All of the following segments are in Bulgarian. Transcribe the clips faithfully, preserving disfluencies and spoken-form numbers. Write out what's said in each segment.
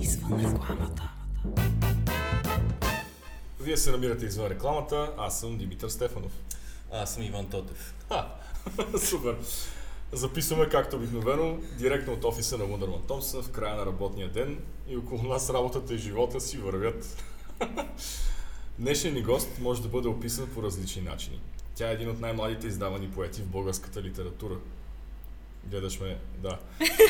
Извън рекламата. Вие се намирате извън рекламата. Аз съм Димитър Стефанов. Аз съм Иван Тодев. А, супер! Записваме, както обикновено, директно от офиса на Вундерман Томсън в края на работния ден и около нас работата и живота си вървят. Днешният ни гост може да бъде описан по различни начини. Тя е един от най-младите издавани поети в българската литература. Гледаш ме, да,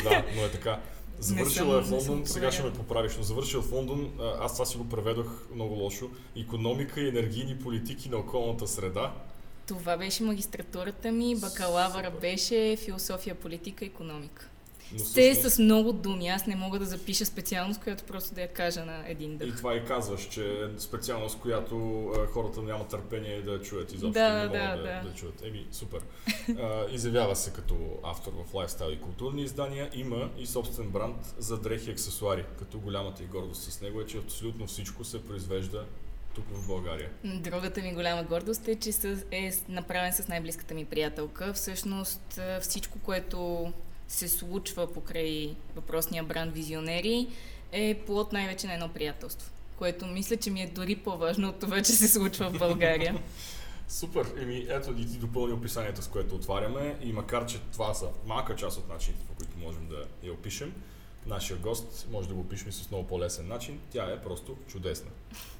да, но е така. Завършила е в Лондон, сега ще ме поправиш, но завършила в Лондон, аз това си го преведох много лошо, икономика и енергийни политики на околната среда. Това беше магистратурата ми, бакалавъра беше философия, политика, икономика. Всъщност... Те с много думи, аз не мога да запиша специалност, която просто да я кажа на един дъх. И това и казваш, че специалност, която а, хората няма търпение да чуят, изобщо да, не могат да, да, да. да чуят. Еми, супер. А, изявява се като автор в лайфстайл и културни издания, има и собствен бранд за дрехи и аксесуари, като голямата и гордост с него е, че абсолютно всичко се произвежда тук в България. Другата ми голяма гордост е, че е направен с най-близката ми приятелка. Всъщност всичко, което се случва покрай въпросния бранд Визионери, е плод най-вече на едно приятелство, което мисля, че ми е дори по-важно от това, че се случва в България. Супер! Еми, ето и ти допълни описанието, с което отваряме, и макар че това са малка част от начините, по които можем да я опишем, нашия гост може да го опишем с много по-лесен начин. Тя е просто чудесна.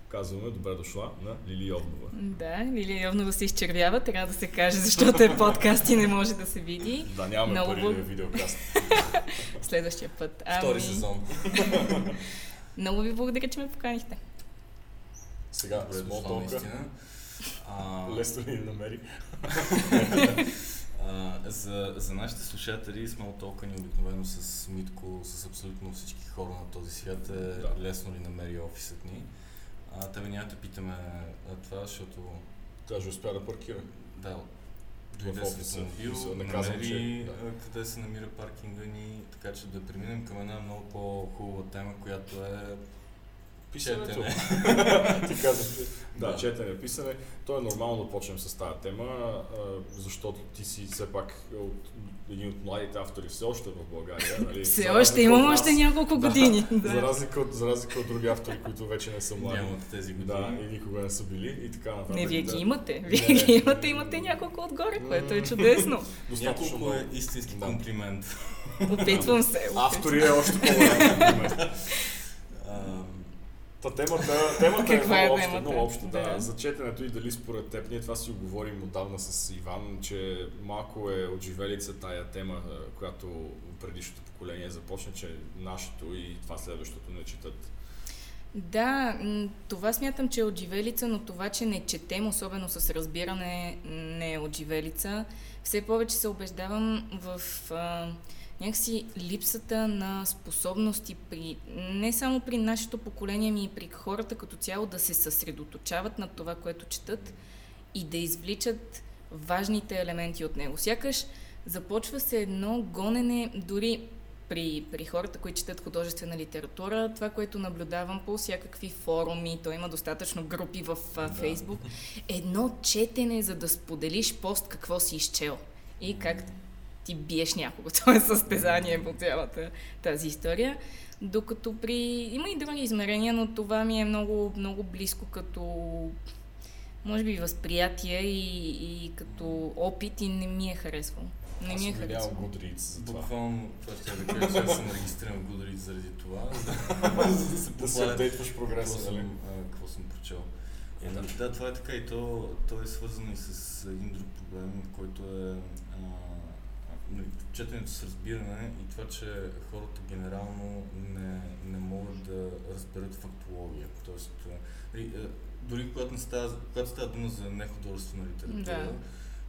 Казваме добре дошла на Лили Йовнова. Да, Лили Йовнова се изчервява, трябва да се каже, защото е подкаст и не може да се види. Да, нямаме много... пари да е видеокаст. Следващия път. Ами... Втори сезон. Много ви благодаря, че ме поканихте. Сега, смол толка. Лесно ли намери? Uh, за, за нашите слушатели смол толка ни обикновено с Митко, с абсолютно всички хора на този свят е да. Лесно ли намери офисът ни. Тебе няма да питаме това, защото... Тя ще успя да паркира. Да, дойде с автомобил, намери къде се намира паркинга ни, така че да преминем към една много по-хубава тема, която е... Писането. Ти казваш, да, четене, писане. То е нормално да почнем с тази тема, защото ти си все пак от един от младите автори все още в България. Нали? Все още, имам още няколко години. Да, да. За, разлика от, за разлика от други автори, които вече не са млади. Нямат тези години. Да, и никога не са били и така нататък. Не, вие ги имате. Вие ги имате, имате няколко отгоре, което е чудесно. Няколко е истински комплимент. Опитвам се. Автори е още по-голям комплимент. Та темата, темата е много е общо, много общо да. Да, за четенето и дали според теб, ние това си оговорим отдавна с Иван, че малко е отживелица тая тема, която предишното поколение започна, че нашето и това следващото не четат. Да, това смятам, че е отживелица, но това, че не четем, особено с разбиране, не е отживелица. Все повече се убеждавам в... някакси липсата на способности при, не само при нашето поколение, ми и при хората като цяло да се съсредоточават на това, което четат и да извличат важните елементи от него. Сякаш започва се едно гонене, дори при, при хората, които четат художествена литература, това, което наблюдавам по всякакви форуми, то има достатъчно групи в Фейсбук, да. Едно четене, за да споделиш пост какво си изчел и как... ти биеш някого. Това е състезание по цялата тази история. Докато при... Има и други измерения, но това ми е много, много близко като... може би възприятие и, и като опит и не ми е харесвало. Не ми е харесвало. Аз съм видял Goodreads за това. Буквално, това ще да кажа, че аз съм регистриран в Goodreads заради това. За да се апдейтваш прогреса, нали? Какво съм прочел. Да, това е така и то е свързано и с един друг проблем, който е... четенето с разбиране и това, че хората генерално не, не могат да разберат фактология. Тоест, дори когато, не става, когато става дума за нехудожествена литература, да.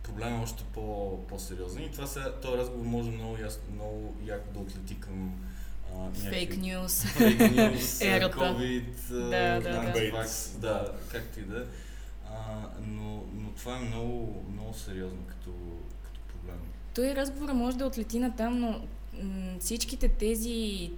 Проблемът е още по, по-сериозен. И това сега, този разговор може много, ясно, много яко да отлети към фейк нюз, COVID, Vax, да, както и да. А, но, но това е много, много сериозно като, като проблем. Той разговора може да отлети натам, но м- всичките тези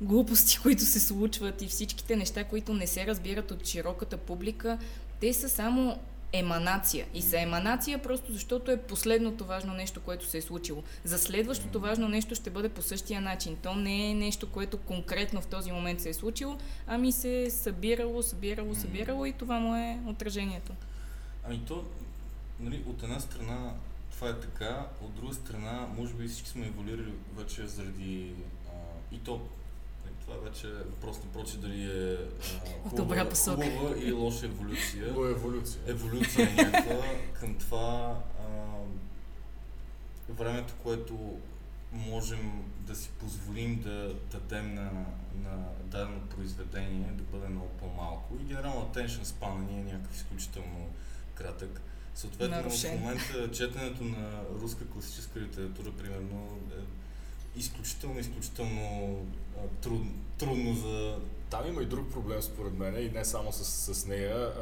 глупости, които се случват и всичките неща, които не се разбират от широката публика, те са само еманация. И са еманация просто защото е последното важно нещо, което се е случило. За следващото важно нещо ще бъде по същия начин. То не е нещо, което конкретно в този момент се е случило, ами се е събирало, събирало, събирало и това му е отражението. Ами то, нали, от една страна това е така, от друга страна може би всички сме еволюирали вече заради а, и то. Това вече е въпрос на прочи дали е а, хубава, хубава или лоша еволюция. Хубава еволюция. Еволюция е някаква към това а, времето, което можем да си позволим да дадем на, на дадено произведение да бъде много по-малко. И генерално attention span ни е някакъв изключително кратък. Съответно, нарушен. В момента четенето на руска класическа литература, примерно, изключително, изключително труд, трудно за... Там има и друг проблем според мен и не само с, с нея.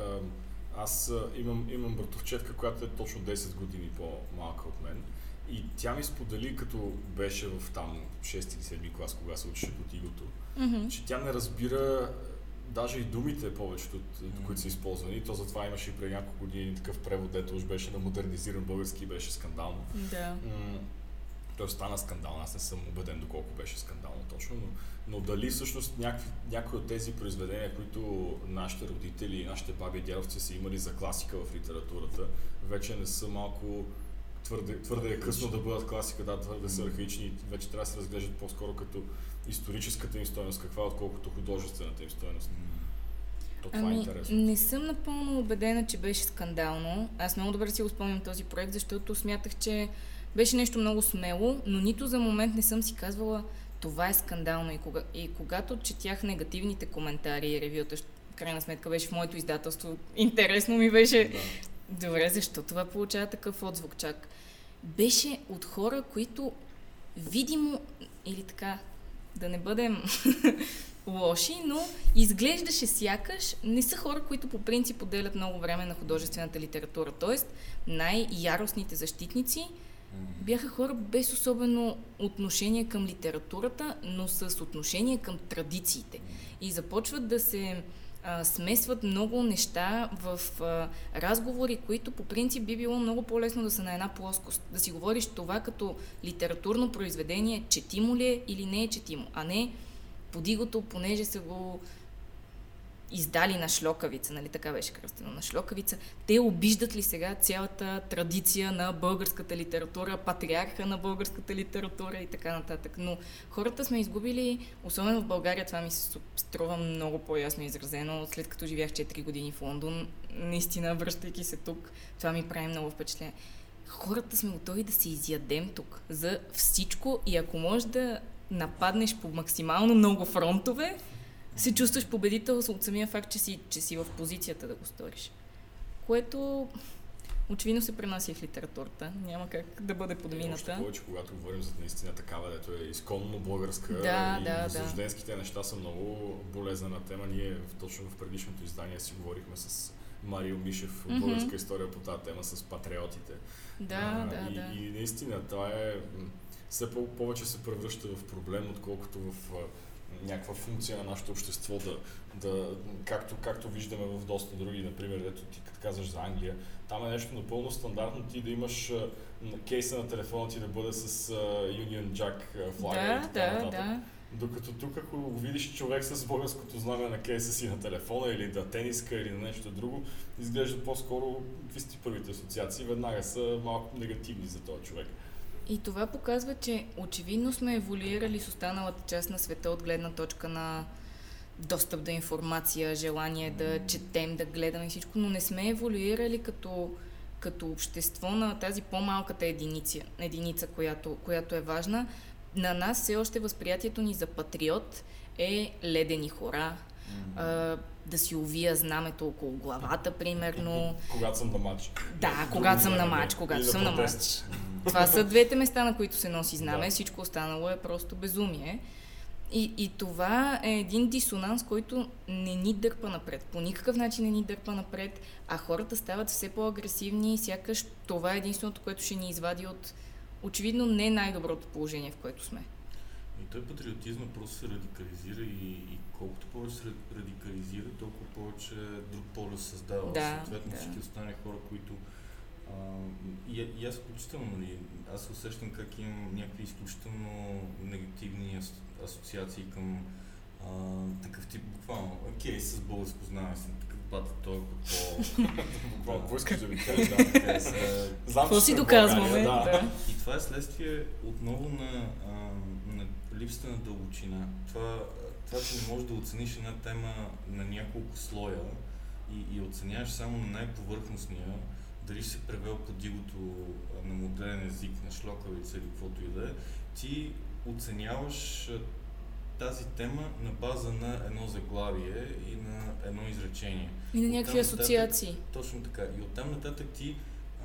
Аз имам, имам братовчетка, която е точно десет години по-малка от мен и тя ми сподели, като беше в там шести или седми клас, кога се учеше от игото, mm-hmm. че тя не разбира даже и думите повечето, mm-hmm. които са използвани. То затова имаше и преди няколко години такъв превод, дето уж беше на модернизиран български и беше скандално. Да. Mm. Той стана скандал, аз не съм убеден доколко беше скандално точно, но, но дали всъщност някакви, някои от тези произведения, които нашите родители и нашите баби и дядовци са имали за класика в литературата, вече не са малко твърде, твърде е късно да бъдат класика, да, твърде са архаични, вече трябва да се разглеждат по-скоро като историческата им стойност, каква отколкото художествената им стойност. То, ами, е не съм напълно убедена, че беше скандално. Аз много добре си го спомням този проект, защото смятах, че беше нещо много смело, но нито за момент не съм си казвала, това е скандално. И, кога, и когато четях негативните коментари и ревюта, в крайна сметка беше в моето издателство, интересно ми беше, да. Добре, защо това получава такъв отзвук чак? Беше от хора, които видимо, или така, да не бъдем лоши, но изглеждаше сякаш не са хора, които по принцип отделят много време на художествената литература. Тоест, най-яростните защитници бяха хора без особено отношение към литературата, но с отношение към традициите. И започват да се а, смесват много неща в а, разговори, които по принцип би било много по-лесно да са на една плоскост. Да си говориш това като литературно произведение, четимо ли е или не е четимо, а не подигото, понеже са го издали на шлокавица, нали така беше кръстено, на шлокавица, те обиждат ли сега цялата традиция на българската литература, патриарха на българската литература и така нататък. Но хората сме изгубили, особено в България, това ми се струва много по-ясно изразено, след като живях четири години в Лондон, наистина връщайки се тук, това ми прави много впечатление. Хората сме готови да се изядем тук за всичко и ако можеш да нападнеш по максимално много фронтове, се чувстваш победител от самия факт, че си, че си в позицията да го сториш. Което очевидно се пренаси в литературата. Няма как да бъде подмината. Още повече, когато говорим за наистина такава, дето е изконно българска да, и да, възрожденските да. Неща са много болезнена тема. Ние точно в предишното издание си говорихме с Марио Мишев от българска mm-hmm. история по тази тема с патриотите. Да, а, да, и, да. И наистина това е... Все повече се превръща в проблем, отколкото в... някаква функция на нашето общество, да, да, както, както виждаме в доста други, например, дето ти като казваш за Англия, там е нещо напълно стандартно ти да имаш кейса на телефона ти да бъде с Union Jack флага да, и така да, нататък. Да. Докато тук, ако видиш човек с българското знаме на кейса си на телефона или да тениска или на нещо друго, изглежда по-скоро какви сте първите асоциации, веднага са малко негативни за този човек. И това показва, че очевидно сме еволюирали с останалата част на света от гледна точка на достъп до информация, желание да четем, да гледаме всичко, но не сме еволюирали като, като общество на тази по-малката единица, единица която, която е важна. На нас все още възприятието ни за патриот е ледени хора, Uh, да си увия знамето около главата, примерно. Когато съм на мач. Да, когато съм на мач, когато съм на мач. Това са двете места, на които се носи знаме, да. Всичко останало е просто безумие. И, и това е един дисонанс, който не ни дърпа напред. По никакъв начин не ни дърпа напред, а хората стават все по-агресивни и сякаш това е единственото, което ще ни извади от очевидно не най-доброто положение, в което сме. И той патриотизма просто се радикализира и, и колкото повече се радикализира, толкова повече друг полюс създава. Да, съответно да. Всички останали хора, които... А, и, и аз включително, нали, аз усещам как имам някакви изключително негативни ас, асоциации към а, такъв тип, буквално, окей, с българско знаме си, такъв бата, той е буквално, какво искаш да ви кажа? Какво си доказваме? И това е следствие отново на... липсата на дълбочина. Това, това, че не можеш да оцениш една тема на няколко слоя и, и оценяваш само на най-повърхностния, дали ще се превел по дигото на модерен език, на шлокавица или каквото и да е, ти оценяваш тази тема на база на едно заглавие и на едно изречение. И на някакви асоциации. Нататък, точно така. И оттам нататък ти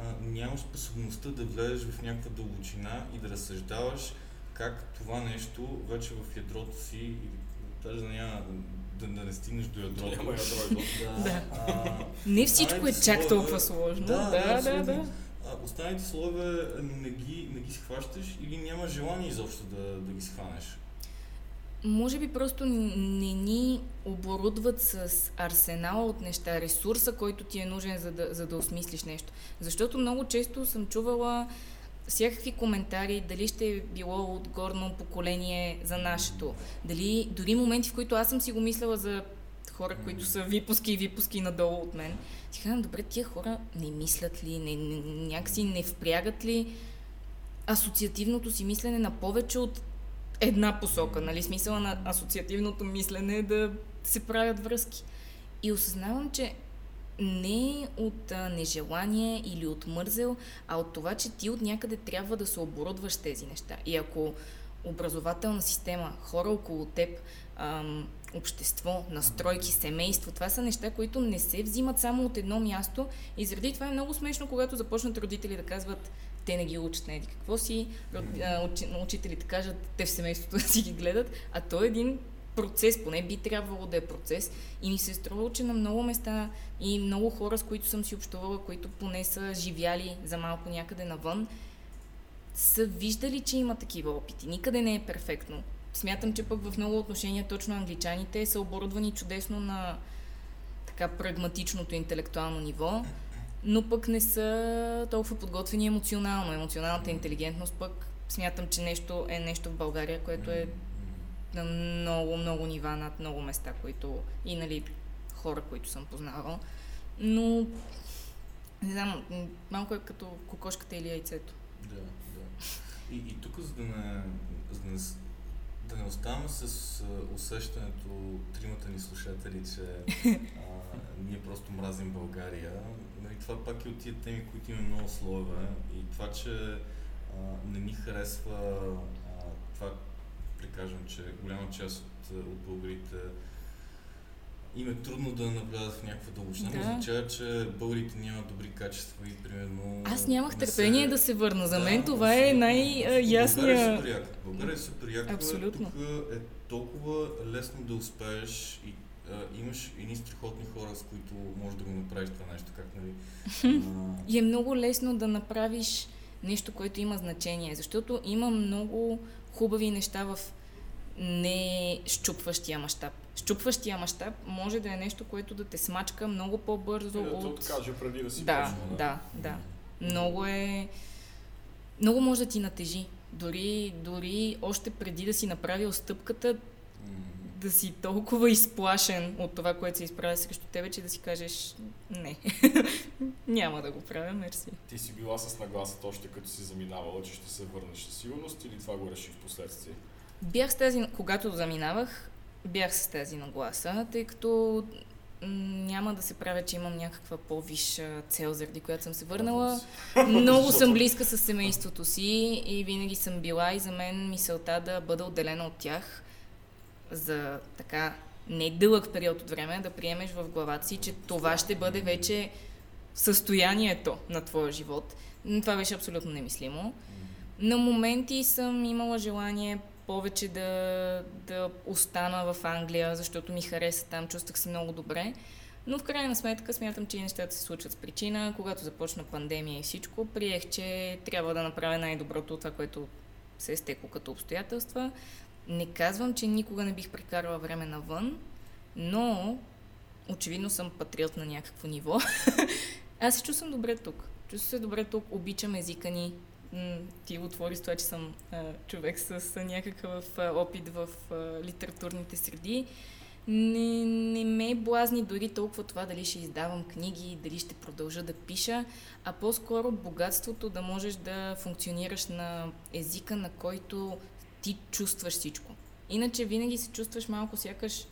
а, нямаш способността да влезеш в някаква дълбочина и да разсъждаваш как това нещо вече в ядрото си, или даже да няма да, да не стигнеш до ядрото. Няма ядро, да. да. А, не всичко е чак толкова сложно. Да, да, да. да, да. А, останалите слове не ги, не ги схващаш или няма желание изобщо да, да ги схванеш? Може би просто не ни оборудват с арсенала от неща, ресурса, който ти е нужен, за да, за да осмислиш нещо. Защото много често съм чувала всякакви коментари, дали ще е било от горно поколение за нашето, дали дори моменти, в които аз съм си го мисляла за хора, които са випуски и випуски надолу от мен, си казвам, добре, тия хора не мислят ли, не, не, някакси не впрягат ли асоциативното си мислене на повече от една посока, нали, смисъла на асоциативното мислене е да се правят връзки. И осъзнавам, че не от а, нежелание или от мързел, а от това, че ти от някъде трябва да се оборудваш тези неща. И ако образователна система, хора около теб, ам, общество, настройки, семейство, това са неща, които не се взимат само от едно място. И заради това е много смешно, когато започнат родители да казват, те не ги учат, не еди какво си, учителите кажат, те в семейството си ги гледат, а то е един процес, поне би трябвало да е процес, и ми се е струвало, че на много места и много хора, с които съм си общувала, които поне са живяли за малко някъде навън, са виждали, че има такива опити. Никъде не е перфектно. Смятам, че пък в много отношения точно англичаните са оборудвани чудесно на така прагматичното интелектуално ниво, но пък не са толкова подготвени емоционално. Емоционалната интелигентност пък смятам, че нещо е нещо в България, което е на много, много нива, над много места, които и, нали, хора, които съм познавал. Но, не знам, малко е като кокошката или яйцето. Да, да. И, и тук, за да не, за да не, да не оставаме с усещането, тримата ни слушатели, че а, ние просто мразим България, нали, това пак е от тия теми, които има много слове. И това, че а, не ни харесва а, това, кажем, че голяма част от, от българите им е трудно да навлязат в някаква дълбочина. Да. Означава, че българите нямат добри качества и примерно... Аз нямах търпение се... да се върна. За мен да, това е най-ясния... България е супер яка. България е супер яка. Тук е толкова лесно да успееш и а, имаш едни страхотни хора, с които можеш да го направиш това нещо. Как, нали? а... И е много лесно да направиш нещо, което има значение, защото има много хубави неща в не щупващия мащаб. Щупващия мащаб може да е нещо, което да те смачка много по-бързо да от... Да те откаже преди да си да, почна. Да, да, да. Много е... Много може да ти натежи. Дори, дори още преди да си направил стъпката, mm. да си толкова изплашен от това, което се изправя срещу тебе, че да си кажеш не. Няма да го правя, мерси. Ти си била с нагласата още като си заминавала, че ще се върнеш със сигурност или това го реши в последствие? Бях с тази, когато заминавах, бях с тази нагласа, тъй като няма да се правя, че имам някаква по-висша цел, заради която съм се върнала. Много съм близка с семейството си и винаги съм била и за мен мисълта да бъда отделена от тях за така не дълъг период от време, да приемеш в главата си, че това ще бъде вече състоянието на твоя живот. Това беше абсолютно немислимо. На моменти съм имала желание повече да, да остана в Англия, защото ми хареса там, чувствах се много добре. Но в крайна сметка смятам, че нещата се случват с причина. Когато започна пандемия и всичко, приех, че трябва да направя най-доброто от това, което се е стекло като обстоятелства. Не казвам, че никога не бих прекарала време навън, но очевидно съм патриот на някакво ниво. Аз се чувствам добре тук. Чувствам се добре тук, обичам езика ни. Ти отвори с това, че съм а, човек с а, някакъв а, опит в а, литературните среди. Не, не ме блазни дори толкова това дали ще издавам книги, дали ще продължа да пиша, а по-скоро богатството да можеш да функционираш на езика, на който ти чувстваш всичко. Иначе винаги се чувстваш малко сякаш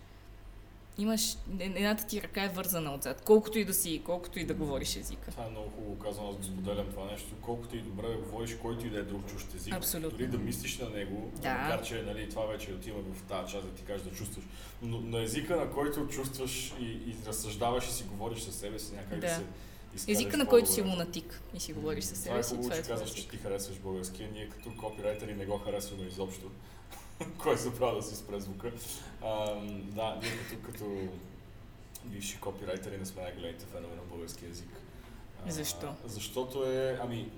имаш, едната ти ръка е вързана отзад, колкото и да си, колкото и да говориш езика. Това е много хубаво казано, аз го споделям това нещо. Колкото и добре да говориш, който и да е друг чужд език, абсолютно. Дори да мислиш на него, да. Макар че нали, това вече отива в тази част да ти кажеш да чувстваш, но на езика, на който чувстваш и, и разсъждаваш и си говориш със себе си, някак да, да се изкажеш. Езика, на който си лунатик и си говориш със себе си. Това е хубаво, че казваш, че ти харесваш българския, ние като копирайтери не го харесваме изобщо. Кой се прави да си спре звука. А, да, ние като, като бивши копирайтери не сме най-големите фенове на български език. А, защо? Защото е, ами,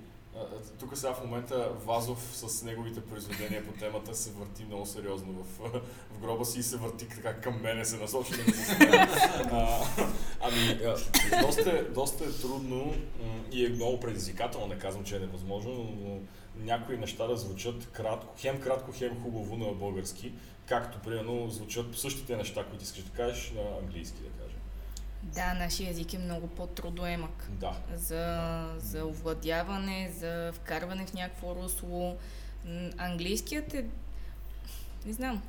тук сега в момента Вазов с неговите произведения по темата се върти много сериозно в, в гроба си и се върти така към мене, се насочи да не се Ами, доста, доста е трудно и е много предизвикателно, не казвам, че е невъзможно, но някои неща да звучат кратко, хем кратко, хем хубаво на български, както примерно звучат същите неща, които искаш да кажеш на английски, да кажем. Да, нашия език е много по-трудоемък. Да. За, за овладяване, за вкарване в някакво русло. Английският е, не знам.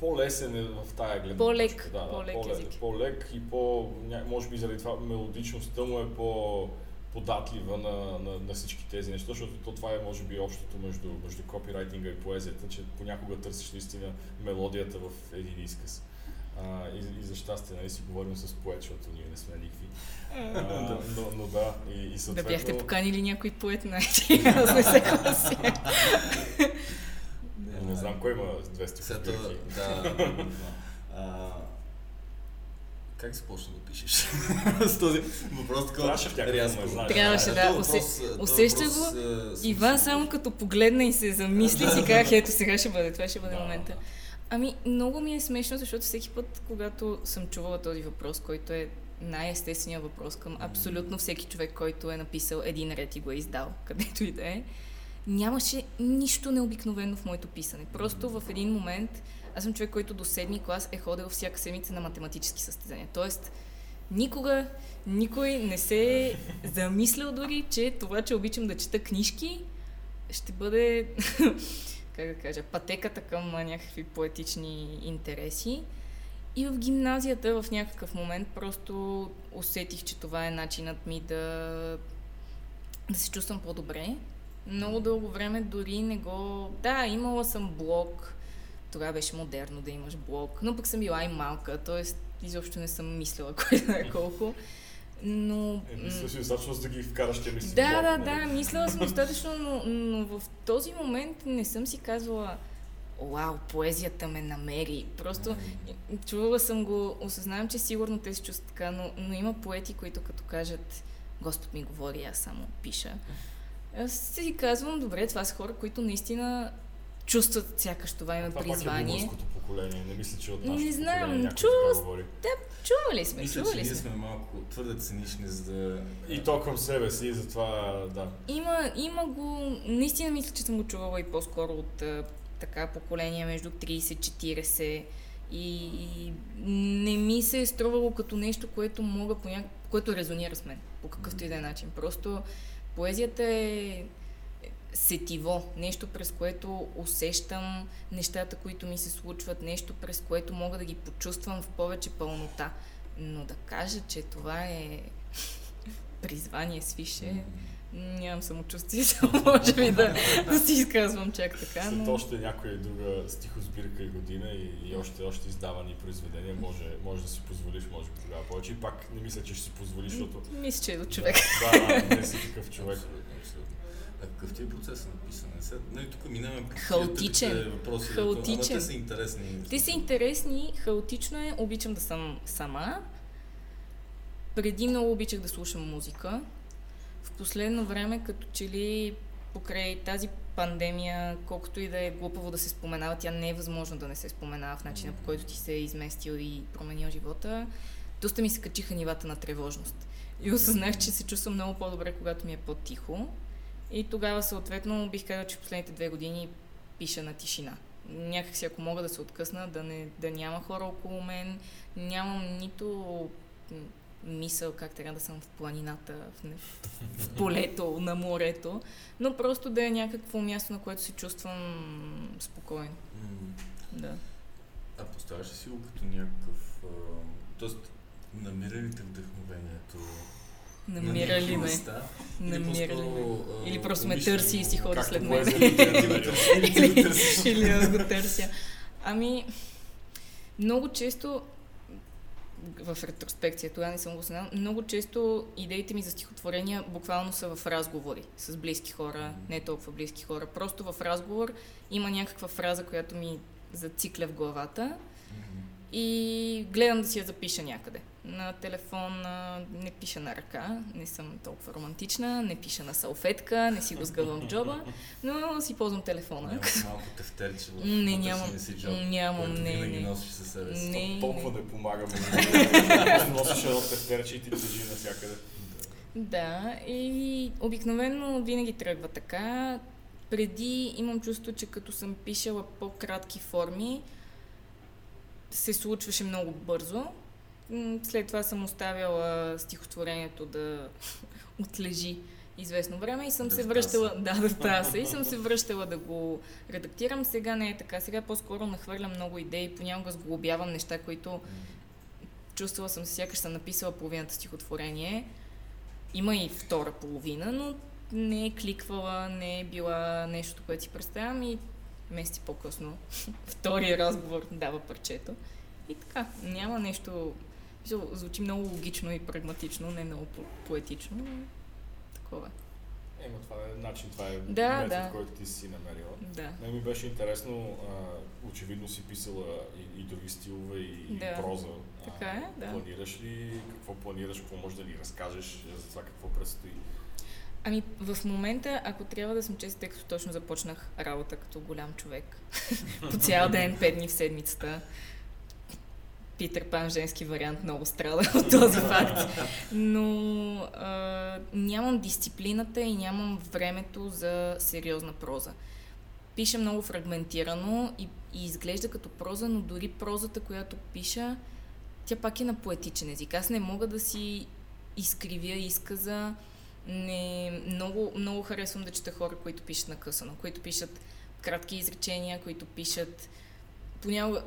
По-лесен е в тая гледна. По-лек, да, да, по-лек, по-лек език. По-лек и по, може би заради това мелодичността му е по... податлива на, на, на всички тези неща, защото това е може би общото между, между копирайтинга и поезията, че понякога търсиш наистина мелодията в един изказ. А, и, и за щастие, нали си говорим с поет, защото ние не сме никакви. А, но, но да, и, и съответно... Да бяхте поканили някой поет, начин, да сме се класили. Не знам кой има двеста копирки. Как си почна да пишеш? С този въпрос такова рязко. Трябваше, да. Усеща го. Иван само като погледна и се замисли, си казах, ето сега ще бъде, това ще бъде момента. Ами, много ми е смешно, защото всеки път, когато съм чувала този въпрос, който е най-естественият въпрос към абсолютно всеки човек, който е написал един ред и го е издал, където и да е, нямаше нищо необикновено в моето писане. Просто в един момент... Аз съм човек, който до седми клас е ходил всяка седмица на математически състезания. Тоест, никога, никой не се е замислял дори, че това, че обичам да чета книжки, ще бъде, как да кажа, пътеката към някакви поетични интереси. И в гимназията в някакъв момент просто усетих, че това е начинът ми да, да се чувствам по-добре. Много дълго време дори не го... Да, имала съм блог, тогава беше модерно да имаш блог, но пък съм била и малка, т.е. изобщо не съм мислила кой знае колко. Но... Е, мисля си, всъщност да ги вкараш тебе си. Да, да, да, мислила съм достатъчно, но, но в този момент не съм си казвала вау, поезията ме намери. Просто чувала съм го, осъзнавам, че сигурно те се чувстват така, но, но има поети, които като кажат Господ ми говори, аз само пиша. Аз си казвам, добре, това са хора, които наистина чувстват сякаш това има призвание. Това пак е българското поколение, не мисля, че от нашото не знам, поколение някой чува... така говори. Да, чували сме, мисля, чували сме. Мисля, че ние сме малко твърде цинични, за да... И то към себе си, и затова да. Има, има го... Наистина мисля, че съм го чувала и по-скоро от така поколение между трийсет и четирийсет и, и не ми се е струвало като нещо, което мога по няк... което резонира с мен, по какъвто и да е начин. Просто поезията е... сетиво, нещо през което усещам нещата, които ми се случват, нещо през което мога да ги почувствам в повече пълнота. Но да кажа, че това е призвание свише, нямам самочувствие, може би да, да си изказвам чак така. Но... След още някоя друга стихосбирка и година и, и още, още издавани произведения може, може да си позволиш, може би тогава повече. И пак не мисля, че ще си позволиш, защото... Мисля, че е до човек. Да, да, не си такъв човек. Какъв ти е процесът на писане? Сега, нали, тук минаваме хаотичен въпроси, хаотичен. Ама те са интересни. Те са интересни, хаотично е, обичам да съм сама. Преди много обичах да слушам музика. В последно време, като че ли покрай тази пандемия, колкото и да е глупаво да се споменава, тя не е възможно да не се споменава в начина, по който ти се е изместил и променил живота, доста ми се качиха нивата на тревожност. И осъзнах, че се чувствам много по-добре, когато ми е по-тихо. И тогава, съответно, бих казал, че в последните две години пиша на тишина. Някакси, ако мога да се откъсна, да, не, да няма хора около мен, нямам нито мисъл как трябва да съм в планината, в, не, в полето, на морето, но просто да е някакво място, на което се чувствам спокойно. Mm. Да. А поставяш си го като някакъв... Тоест, намира ли те вдъхновението? Намира ли ме? Намира ли ме? Или просто ме търси и си ходи след мен. Или аз го търся. Ами, много често, в ретроспекция, тогава не съм го съзнавал, много често идеите ми за стихотворения буквално са в разговори с близки хора, не толкова близки хора. Просто в разговор има някаква фраза, която ми зацикля в главата и гледам да си я запиша някъде. На телефон не пиша на ръка, не съм толкова романтична, не пиша на салфетка, не си го сгъвам в джоба, но си ползвам телефона. Нямаш малко тефтерче в вътрешния си джоб, който винаги носиш със себе си. Толкова да помагам, носиш едно тефтерче и ти тежи навсякъде. Да, и обикновено винаги тръгва така. Преди имам чувство, че като съм пишела по-кратки форми, се случваше много бързо. След това съм оставяла стихотворението да отлежи известно време и съм да се връщала се. Да, да таса, и съм се връщала да го редактирам. Сега не е така. Сега по-скоро нахвърлям много идеи, понякога сглобявам неща, които чувствала съм се, сякаш съм написала половината стихотворение. Има и втора половина, но не е кликвала, не е била нещо, което си представям и месеци по-късно втория разговор дава парчето. И така, няма нещо... Звучи много логично и прагматично, не много поетично, но такова. Ема това е начин, това е да, метод, да. който ти си намерила. Да. Не ми беше интересно, а, очевидно си писала и, и други стилове, и, да. и проза. А, така е, да. Планираш ли, какво планираш, какво можеш да ни разкажеш за това, какво предстои? Ами в момента, ако трябва да съм честна, тъй като точно започнах работа като голям човек, по цял ден, пет дни в седмицата, Питър Пан, женски вариант, много страда от този факт. Но а, нямам дисциплината и нямам времето за сериозна проза. Пиша много фрагментирано и, и изглежда като проза, но дори прозата, която пиша, тя пак е на поетичен език. Аз не мога да си изкривя изказа. Не, много, много харесвам да чета хора, които пишат накъсано, които пишат кратки изречения, които пишат...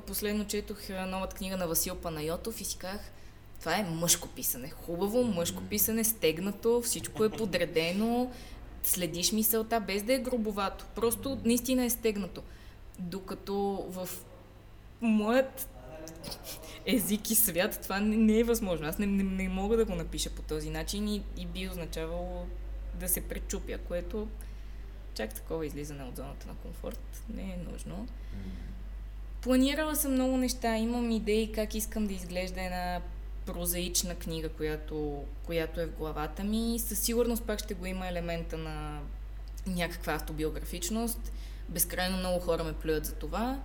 Последно четох новата книга на Васил Панайотов и си казах, това е мъжко писане. Хубаво, мъжко писане, стегнато, всичко е подредено, следиш мисълта, без да е грубовато. Просто наистина е стегнато. Докато в моят език и свят това не е възможно. Аз не, не, не мога да го напиша по този начин и, и би означавало да се пречупя, което чак такова излизане от зоната на комфорт не е нужно. Планирала съм много неща, имам идеи как искам да изглежда една прозаична книга, която, която е в главата ми. Със сигурност пак ще го има елемента на някаква автобиографичност. Безкрайно много хора ме плюят за това.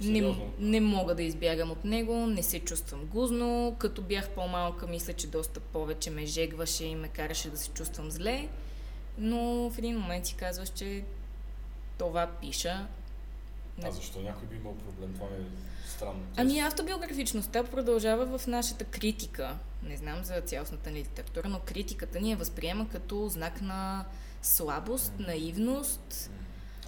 Не, не мога да избягам от него, не се чувствам гузно. Като бях по-малка, мисля, че доста повече ме жегваше и ме караше да се чувствам зле. Но в един момент си казваш, че това пиша. А защо някой би имал проблем? Това е странно. Ами автобиографичността продължава в нашата критика. Не знам за цялостната ни литература, но критиката ни я възприема като знак на слабост, наивност.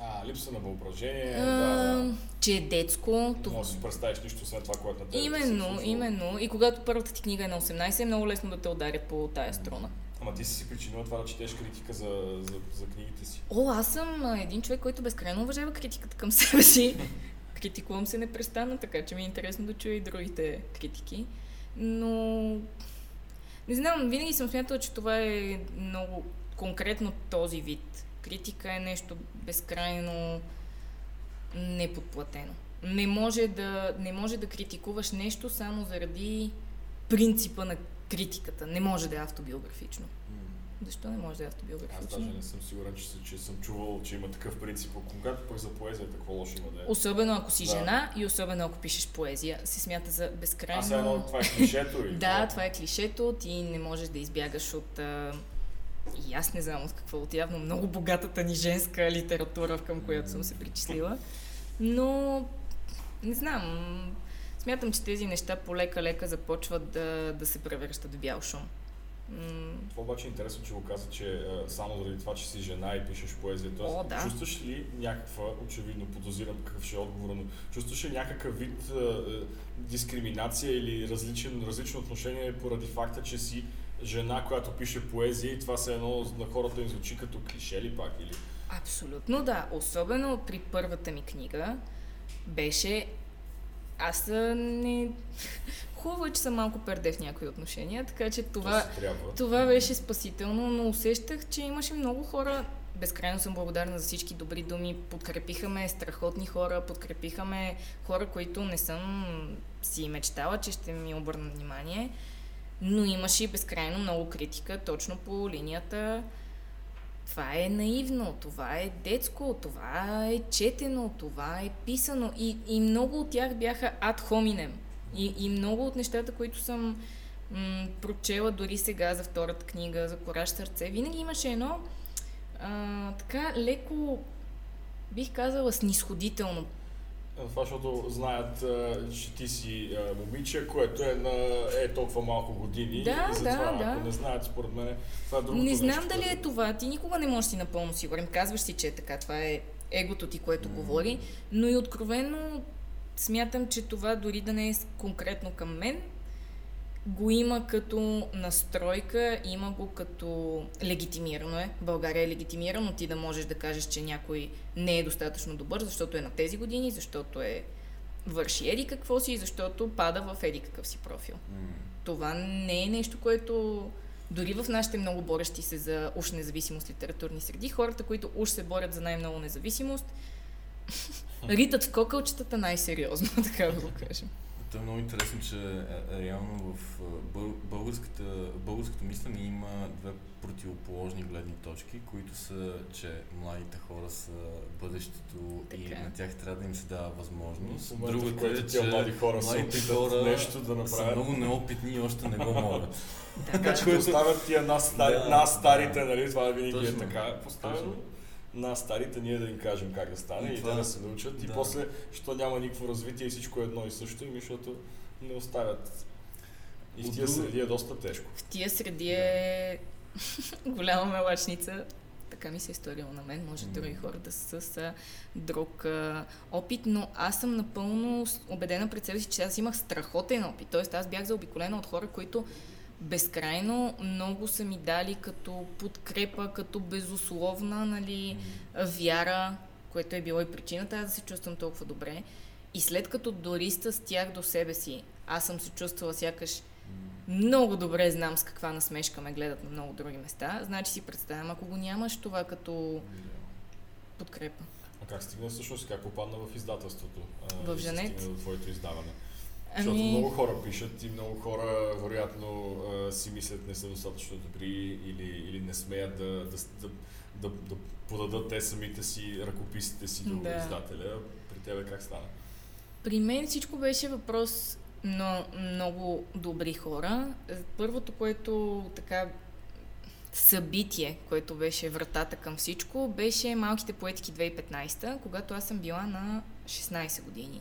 А, липса на въображение, а, да... Че е детско. Това... Но си представиш нищо след това, което на тебе. Именно, да именно. И когато първата ти книга е на осемнайсет, е много лесно да те ударя по тая струна. Ама ти си си причинила това да четеш критика за, за, за книгите си. О, аз съм един човек, който безкрайно уважава критиката към себе си. Критикувам се непрестанно, така че ми е интересно да чуя и другите критики. Но не знам, винаги съм смятала, че това е много конкретно този вид. Критика е нещо безкрайно неподплатено. Не може да, не може да критикуваш нещо само заради принципа на критиката. Не може да е автобиографично. Защо не може да е автобиографично? Аз даже не съм сигурен, че, че съм чувал, че има такъв принцип. Когато пък за поезията, какво лошо има да е? Особено ако си да. жена и особено ако пишеш поезия, се смята за безкрайно... Аз едно, това е клишето? И да, това е клишето, ти не можеш да избягаш от... А... И аз не знам от какво, от явно много богатата ни женска литература, към която съм се причислила. Но, не знам, смятам, че тези неща полека-лека започват да, да се превръщат в бял шум. Това обаче е интересно, че го каза, че само заради това, че си жена и пишеш поезия. Тоест, О, да. чувстваш ли някаква, очевидно подозирам какъв ще е отговор, но чувстваш ли някакъв вид а, а, дискриминация или различен, различно отношение поради факта, че си жена, която пише поезия и това са едно на хората им звучи като клише ли пак? Или? Абсолютно да. Особено при първата ми книга беше... Аз не... Хубаво е, че съм малко перде в някои отношения, така че това, това беше спасително, но усещах, че имаше много хора. Безкрайно съм благодарна за всички добри думи. Подкрепиха ме страхотни хора, подкрепиха ме хора, които не съм си мечтала, че ще ми обърнат внимание. Но имаше и безкрайно много критика, точно по линията. Това е наивно, това е детско, това е четено, това е писано и, и много от тях бяха ad hominem. И, и много от нещата, които съм м, прочела дори сега за втората книга, за Кураж, сърце, винаги имаше едно а, така леко, бих казала, снисходително. Това, защото знаят, че ти си момиче, което е на е, толкова малко години. Да, и затова, да, ако да. не знаят, според мен, това е другото. Не знам нещо, дали е това. Ти никога не можеш си напълно сигурен. Казваш си, че е така. Това е егото ти, което mm. говори. Но и откровено смятам, че това дори да не е конкретно към мен, го има като настройка, има го като легитимирано е. В България е легитимирано ти да можеш да кажеш, че някой не е достатъчно добър, защото е на тези години, защото е върши еди какво си и защото пада в еди какъв си профил. Mm. Това не е нещо, което дори в нашите много борещи се за уж независимост литературни среди, хората, които уж се борят за най-много независимост, ритат в кокълчетата най-сериозно, така да го кажем. Това е много интересно, че реално в българското мислене има две противоположни гледни точки, които са, че младите хора са бъдещето така. И на тях трябва да им се дава възможност. Другото е, че млади хора, младите хора нещо да направят. Са много неопитни и още не го могат. Така че поставят тия нас, да, нас старите, нали? Това винаги точно, е така поставено. На старите ние да им кажем как да стане и, и те да се научат да. И после, що няма никакво развитие и всичко е едно и също, и защото не оставят. И в тия среди е доста тежко. В тия среди е да. голяма мелачница. Така ми се е сторило на мен, може mm. други хора да са с друг а, опит, но аз съм напълно убедена пред себе си, че аз имах страхотен опит. Тоест аз бях заобиколена от хора, които безкрайно много са ми дали като подкрепа, като безусловна, нали, вяра, което е било и причината аз да се чувствам толкова добре. И след като дори стях до себе си, аз съм се чувствала сякаш много добре, знам с каква насмешка ме гледат на много други места. Значи си представям, ако го нямаш това като подкрепа. А как стигна всъщност, как попадна в издателството? В Женет? Стигна до твоето издаване? Защото ами... много хора пишат и много хора, вероятно, си мислят не са достатъчно добри или, или не смеят да, да, да, да, да подадат те самите си, ръкописите си до да. издателя. При тебе как стана? При мен всичко беше въпрос на много добри хора. Първото, което така събитие, което беше вратата към всичко, беше Малките поетики две хиляди и петнадесета, когато аз съм била на шестнадесет години.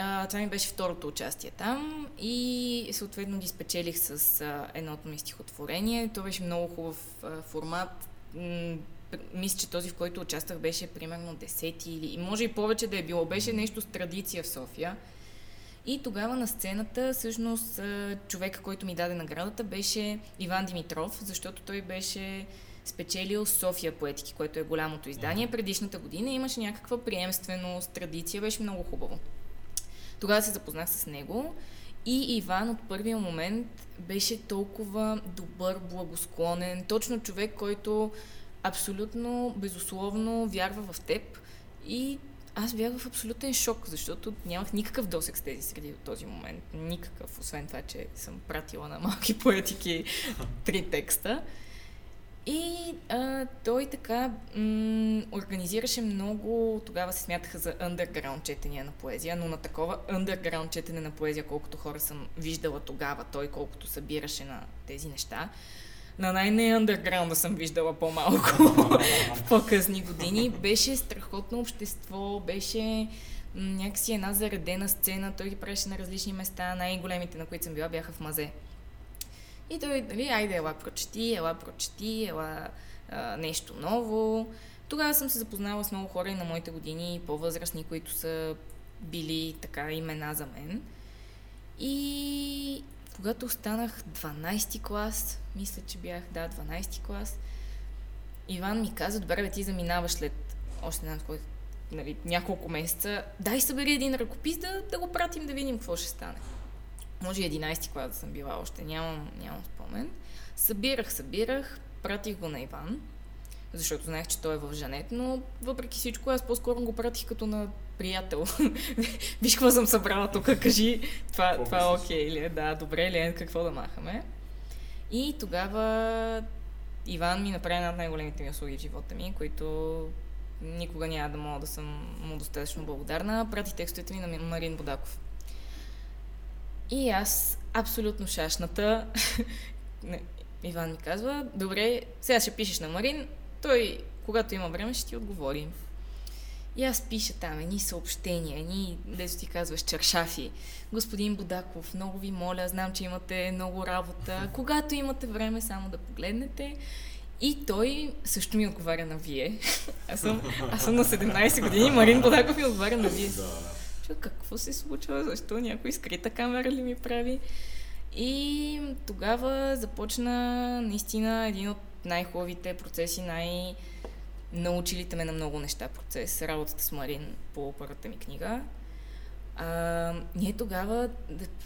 А, това ми беше второто участие там и съответно ги спечелих с а, едното ми стихотворение. То беше много хубав а, формат. М- мисля, че този, в който участвах, беше примерно десети или може и повече да е било. Беше нещо с традиция в София. И тогава на сцената, всъщност, а, човека, който ми даде наградата, беше Иван Димитров, защото той беше спечелил София поетики, което е голямото издание. Предишната година имаше някаква приемственост, традиция, беше много хубаво. Тогава се запознах с него и Иван от първия момент беше толкова добър, благосклонен, точно човек, който абсолютно, безусловно вярва в теб и аз бях в абсолютен шок, защото нямах никакъв досек с тези среди до този момент, никакъв, освен това, че съм пратила на Малки поетики три текста. И а, той така м- организираше много, тогава се смятаха за underground четения на поезия, но на такова underground четене на поезия, колкото хора съм виждала тогава, той колкото събираше на тези неща. На най-не-underground съм виждала по-малко в по-късни години. Беше страхотно общество, беше някакси една заредена сцена, той ги правеше на различни места, най-големите, на които съм била, бяха в Мазе. И той, нали, айде, ела прочети, ела прочети, ела а, нещо ново. Тогава съм се запознала с много хора и на моите години, и по-възрастни, които са били така имена за мен. И когато останах дванайсети клас, мисля, че бях, да, дванайсети клас, Иван ми каза, добре, бе, ти заминаваш след още една, нали, няколко месеца, дай събери един ръкопис да, да го пратим, да видим какво ще стане. Може и единайсети клас да съм била още, нямам, нямам спомен. Събирах, събирах, пратих го на Иван, защото знаех, че той е в Жанет, но въпреки всичко аз по-скоро го пратих като на приятел. Виж какво съм събрала тук, кажи, това, това е окей okay, ли е, да, добре ли е, какво да махаме. И тогава Иван ми направи една от най-големите ми услуги в живота ми, които никога няма да мога да съм му достатъчно благодарна. Прати текстовете ми на Марин Бодаков. И аз, абсолютно шашната, Иван ми казва, добре, сега ще пишеш на Марин, той, когато има време, ще ти отговори. И аз пиша там едни съобщения, едни, дето ти казваш, чаршафи. Господин Бодаков, много ви моля, знам, че имате много работа, когато имате време, само да погледнете. И той също ми отговаря на вие. Аз съм, аз съм на седемнайсет години, Марин Бодаков ми отговаря на вие. Какво се случва, защо някой скрита камера ли ми прави? И тогава започна наистина един от най-хубавите процеси, най-научилите ме на много неща процес, работата с Марин по първата ми книга. А, ние тогава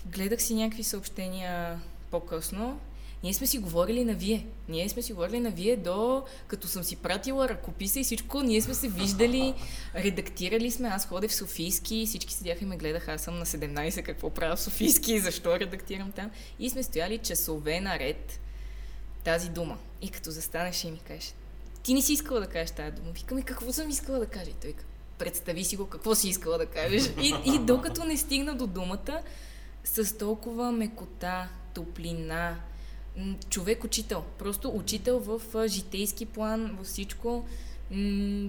гледах си някакви съобщения по-късно. Ние сме си говорили на вие. Ние сме си говорили на вие до като съм си пратила ръкописа и всичко. Ние сме се виждали, редактирали сме. Аз ходех в Софийски, всички седяха и ме гледаха. Аз съм на седемнайсет, какво правя в Софийски и защо редактирам там. И сме стояли часове наред тази дума. И като застанеше и ми кажеш, ти не си искала да кажеш тази дума. Викам, и какво съм искала да кажа? И той ка, представи си го, какво си искала да кажеш. И, и докато не стигна до думата, с толкова мекота, топлина, човек-учител, просто учител в житейски план, във всичко. М-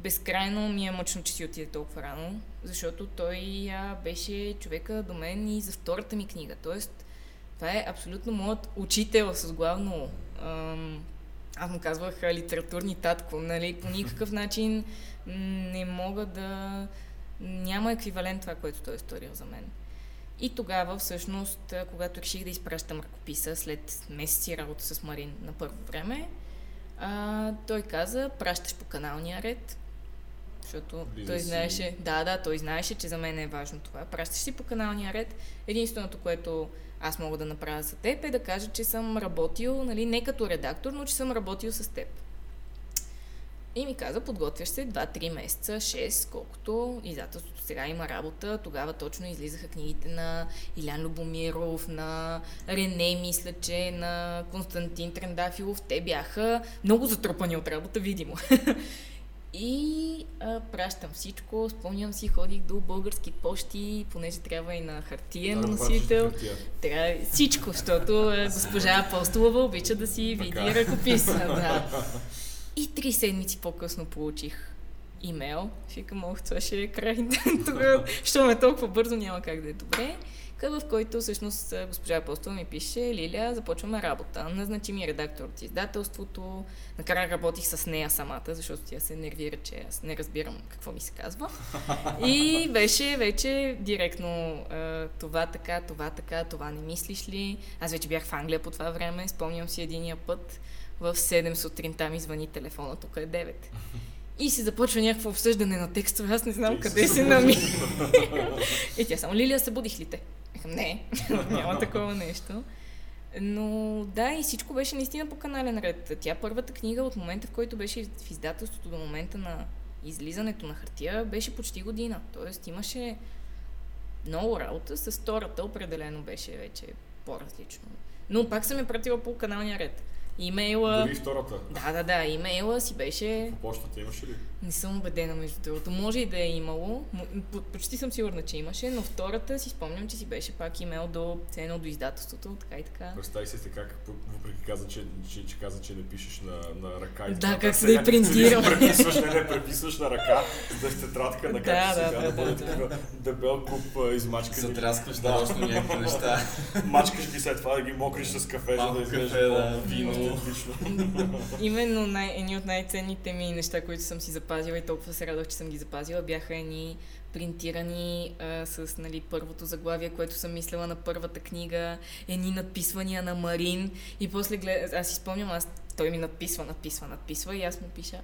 безкрайно ми е мъчно, че си отиде толкова рано, защото той а, беше човека до мен и за втората ми книга. Тоест, това е абсолютно моят учител с главно, ам, аз му казвах литературни татко, нали, по никакъв начин м- не мога да... Няма еквивалент това, което той е сторил за мен. И тогава, всъщност, когато реших да изпращам ръкописа след месеци работа с Марин на първо време, а, той каза, пращаш по каналния ред, защото Близа той знаеше, си... да, да, той знаеше, че за мен е важно това. Пращаш си по каналния ред. Единственото, което аз мога да направя за теб е да кажа, че съм работил, нали, не като редактор, но че съм работил с теб. И ми каза, подготвяш се два-три месеца, шест, колкото издателството сега има работа. Тогава точно излизаха книгите на Илян Любомиров, на Рене Мисляче, на Константин Трендафилов. Те бяха много затрупани от работа, видимо. И а, пращам всичко, спомням си, ходих до български пощи, понеже трябва и на хартиен да, носител. Хартия. Трябва всичко, защото а, госпожа Апостолова обича да си види ръкописа. Да. И три седмици по-късно получих имейл. Викам, ох, това ще е край. Тогава, що ме толкова бързо, няма как да е добре. Къв, в който всъщност госпожа Апостол ми пише, Лиля, започваме работа. Назначи ми редактор от издателството. Накрая работих с нея самата, защото тя се нервира, че аз не разбирам какво ми се казва. И беше вече директно това така, това така, това не мислиш ли. Аз вече бях в Англия по това време. Спомням си единия път. В седем сутринта ми звъни телефона, тук е девет. И се започва някакво обсъждане на текстове, аз не знам ти къде се намирам. И тя само, Лилия, събудих ли те? Не, няма такова нещо. Но да, и всичко беше наистина по канален ред. Тя първата книга от момента, в който беше в издателството до момента на излизането на хартия, беше почти година. Тоест имаше много работа, с втората определено беше вече по-различно. Но пак съм я пратила по каналния ред. имейла... Дори втората. Да, да, да, имейла си беше... По почтата имаше ли? Не съм убедена, между другото. Може и да е имало, почти съм сигурна, че имаше, но втората си спомням, че си беше пак имейл до цено до издателството, така и така. Представи се така, как, въпреки каза, че, че, че каза, че не пишеш на, на ръка. И да, така, как се да и принтирам. Преписваш, не, не преписваш на ръка, да в тетрадка, на както да, сега да, да, да бъде да, такива да. Дебел куп измачкани. Затряскваш нарочно да, някакви неща. Мачкаш ги след това да ги мокриш с кафе, за да изглежда вино. Именно най- едни от най-ценните ми неща, които съм си запазила и толкова се радвах, че съм ги запазила, бяха едни принтирани а, с нали, първото заглавие, което съм мислила на първата книга, едни надписвания на Марин и после глед... аз си спомням, аз... той ми надписва, надписва, надписва и аз му пиша: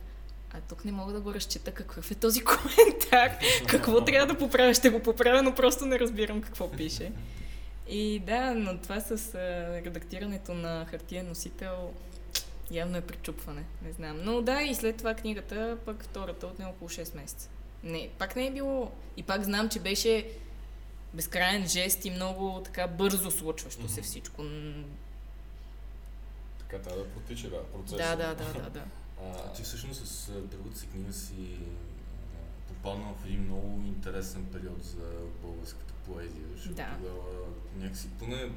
а тук не мога да го разчета, какъв е този коментар, какво трябва да поправя, ще го поправя, но просто не разбирам какво пише. И да, но това с а, редактирането на хартиен носител явно е пречупване, не знам. Но да, и след това книгата, пък втората отне около шест месеца. Не, пак не е било. И пак знам, че беше безкрайен жест и много така бързо случващо mm-hmm. се всичко. Така трябва да протича, да, процесът. Да, да, да, да, да. А, ти всъщност с другата си книга си попадна в един много интересен период за българската поезия, защото да. Тогава някакси, поне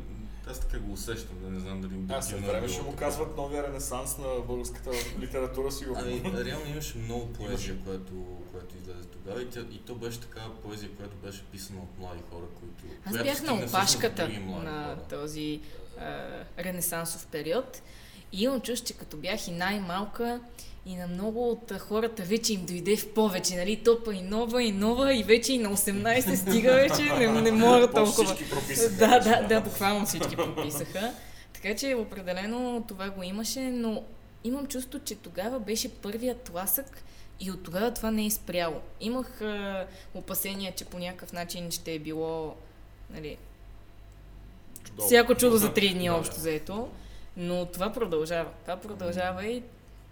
аз така го усещам, да не знам дали... Да, след време ще му казват новия ренесанс на българската литература, сигурно. Ами, реално имаше много поезия, която, която излезе тогава и, тя, и то беше така поезия, която беше писана от млади хора, които... Аз бях на опашката на хора. Този а, ренесансов период и имам чувство, че като бях и най-малка, и на много от хората вече им дойде в повече, нали, топа и нова, и нова, и вече и на осемнайсет стига вече, не, не мога толкова. Да, да, да, буквално всички прописаха. Така че определено това го имаше, но имам чувство, че тогава беше първият тласък и от тогава това не е спряло. Имах а, опасения, че по някакъв начин ще е било, нали, чудо. Всяко чудо за три дни общо заето, но това продължава, това продължава и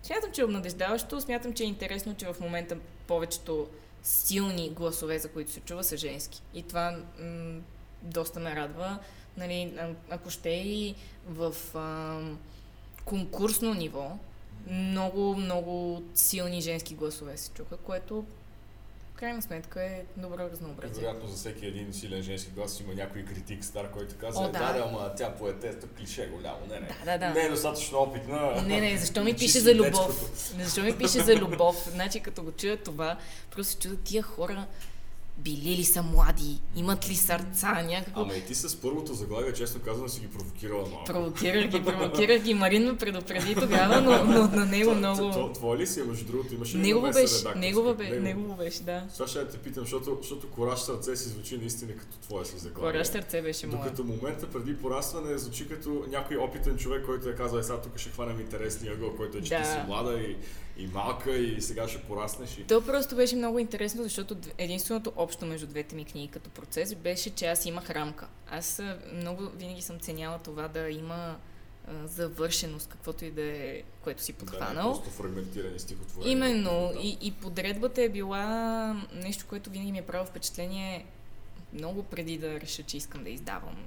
смятам, че е обнадеждаващо, смятам, че е интересно, че в момента повечето силни гласове, за които се чува, са женски. И това м- доста ме радва. Нали, а- ако ще и в а- конкурсно ниво, много, много силни женски гласове се чуха, което в крайна сметка е добро разнообразие. Вероятно за всеки един силен женски глас има някой критик стар, който казва: О, да, да, ама тя поетеста клише голямо. Не, не. Да, да, да. Не е достатъчно опитна. Не, не, защо ми пише за любов? Защо ми пише за любов? Значи като го чуя това, просто се чуда тия хора. Били ли са млади? Имат ли сърца? Някакво... Ама и ти с първото заглавие, честно казвам, си ги провокирала малко. Провокирах ги, провокирах ги. Марин ме предупреди тогава, но, но на него много... Твоя ли си, между другото, имаше ли на без редактор? Негово беше, негово беше, да. Сега ще те питам, защото, защото Кураж, сърце си звучи наистина като твое си заглавие. Кураж, сърце беше моя. Докато момента преди порастване звучи като някой опитен човек, който е казал: е, сега тук ще хванем интересния ъгъл, който е, че да. Ти си млада и... и малка, и сега ще пораснеш. И... То просто беше много интересно, защото единственото общо между двете ми книги като процес беше, че аз имах рамка. Аз много винаги съм ценяла това да има а, завършеност, каквото и да е, което си подхванал. Да, просто фрагментирани стихотворения. Именно. Да. И, и подредбата е била нещо, което винаги ми е правило впечатление много преди да реша, че искам да издавам.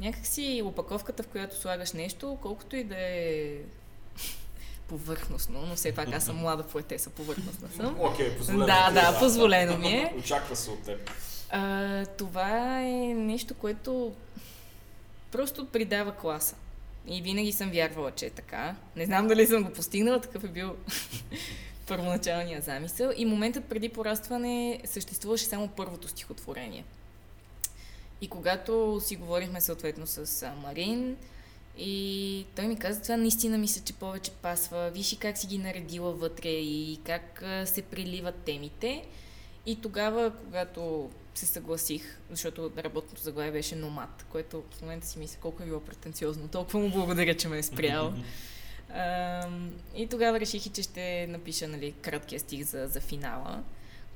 Някакси опаковката, в която слагаш нещо, колкото и да е... повърхностно, но все пак аз съм млада поетеса, повърхностна съм. Окей, okay, позволено. Да, да, да, позволено ми е. Очаква се от теб. А, това е нещо, което просто придава класа. И винаги съм вярвала, че е така. Не знам дали съм го постигнала, такъв е бил първоначалния замисъл. И моментът преди порастване съществуваше само първото стихотворение. И когато си говорихме съответно с Марин, и той ми каза: това наистина мисля, че повече пасва, виж и как си ги наредила вътре и как се преливат темите. И тогава, когато се съгласих, защото работното заглавие беше Номад, което в момента си мисля колко е било претенциозно, толкова му благодаря, че ме е спрял. И тогава реших, че ще напиша, нали, краткия стих за, за финала,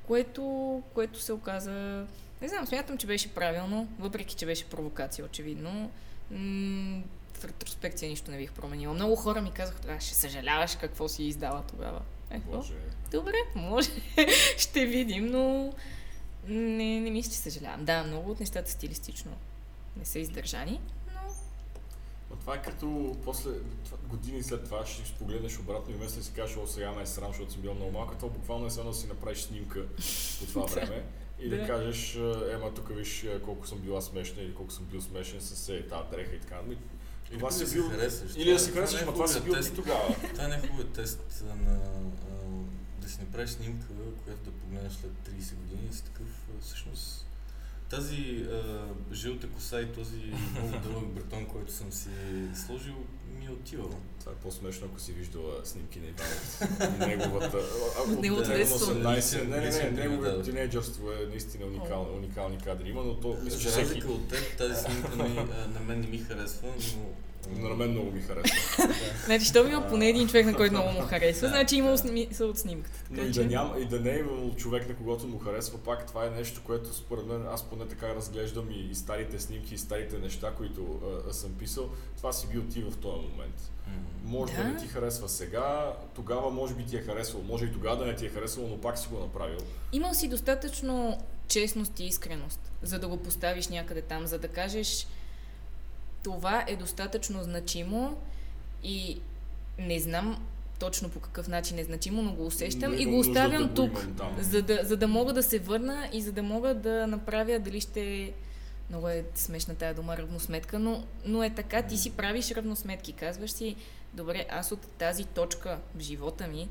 което, което се оказа, не знам, смятам, че беше правилно, въпреки че беше провокация, очевидно. В ретроспекция нищо не бих променила. Много хора ми казаха: а, ще съжаляваш какво си издала тогава. Е, може. Добре, може. Ще видим, но не, не мисля, че съжалявам. Да, много от нещата стилистично не са издържани, но... Това е като после години след това ще си погледнеш обратно и вместо да си кажеш, о, сега ме е срам, защото си бил много малка, това буквално е само да си направиш снимка по това време и да кажеш, ема тук виж колко съм била смешна или колко съм бил смешен с е, тази дреха и така. Или да си бил... харесаш, или да си харесаш, ма това си бил и тогава. Това е нехубав тест на... да си направиш снимка, която да погледнеш след трийсет години и си такъв, всъщност... Тази а, жилта коса и този много дълъг бретон, който съм си сложил, ми е отивал. Това е по-смешно, ако си виждала снимки на Иванов. Неговата... От осемнайсет... Не, не, не, неговото тинейджърство е наистина уникал, уникални кадри. Има, но то... За всеки... разлика от теб, тази снимка ми, а, на мен не ми харесва, но... Но на мен много ми харесва. Значи, щом има поне един човек, на който много му харесва, значи имал смисъл от снимката. Но и да, няма, и да не е имал човек, на когото му харесва, пак това е нещо, което според мен, аз поне така разглеждам и, и старите снимки, и старите неща, които а, съм писал, това си бил ти в този момент. Може да, да не ти харесва сега, тогава може би ти е харесвало, може и тогава да не ти е харесвало, но пак си го направил. Имал си достатъчно честност и искреност, за да го поставиш някъде там, за да кажеш... Това е достатъчно значимо и не знам точно по какъв начин е значимо, но го усещам не, и го оставям да тук, го за, да, за да мога да се върна и за да мога да направя, дали ще... Много е смешна тая дума, равносметка, но, но е така, ти си правиш равносметки, казваш си, добре, аз от тази точка в живота ми,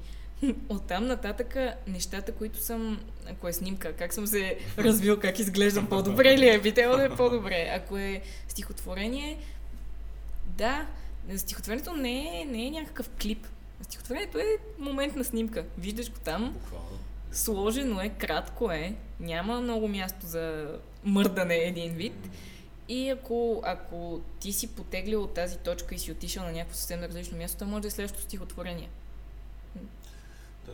оттам нататъка нещата, които съм, ако е снимка, как съм се развил, как изглеждам, по-добре ли е, би трябвало да е по-добре. Ако е стихотворение, да, стихотворението не е, не е някакъв клип. Стихотворението е моментна снимка. Виждаш го там, буквално. Сложено е, кратко е, няма много място за мърдане един вид. И ако, ако ти си потеглил от тази точка и си отишъл на някакво съвсем различно място, може да е следващото стихотворение.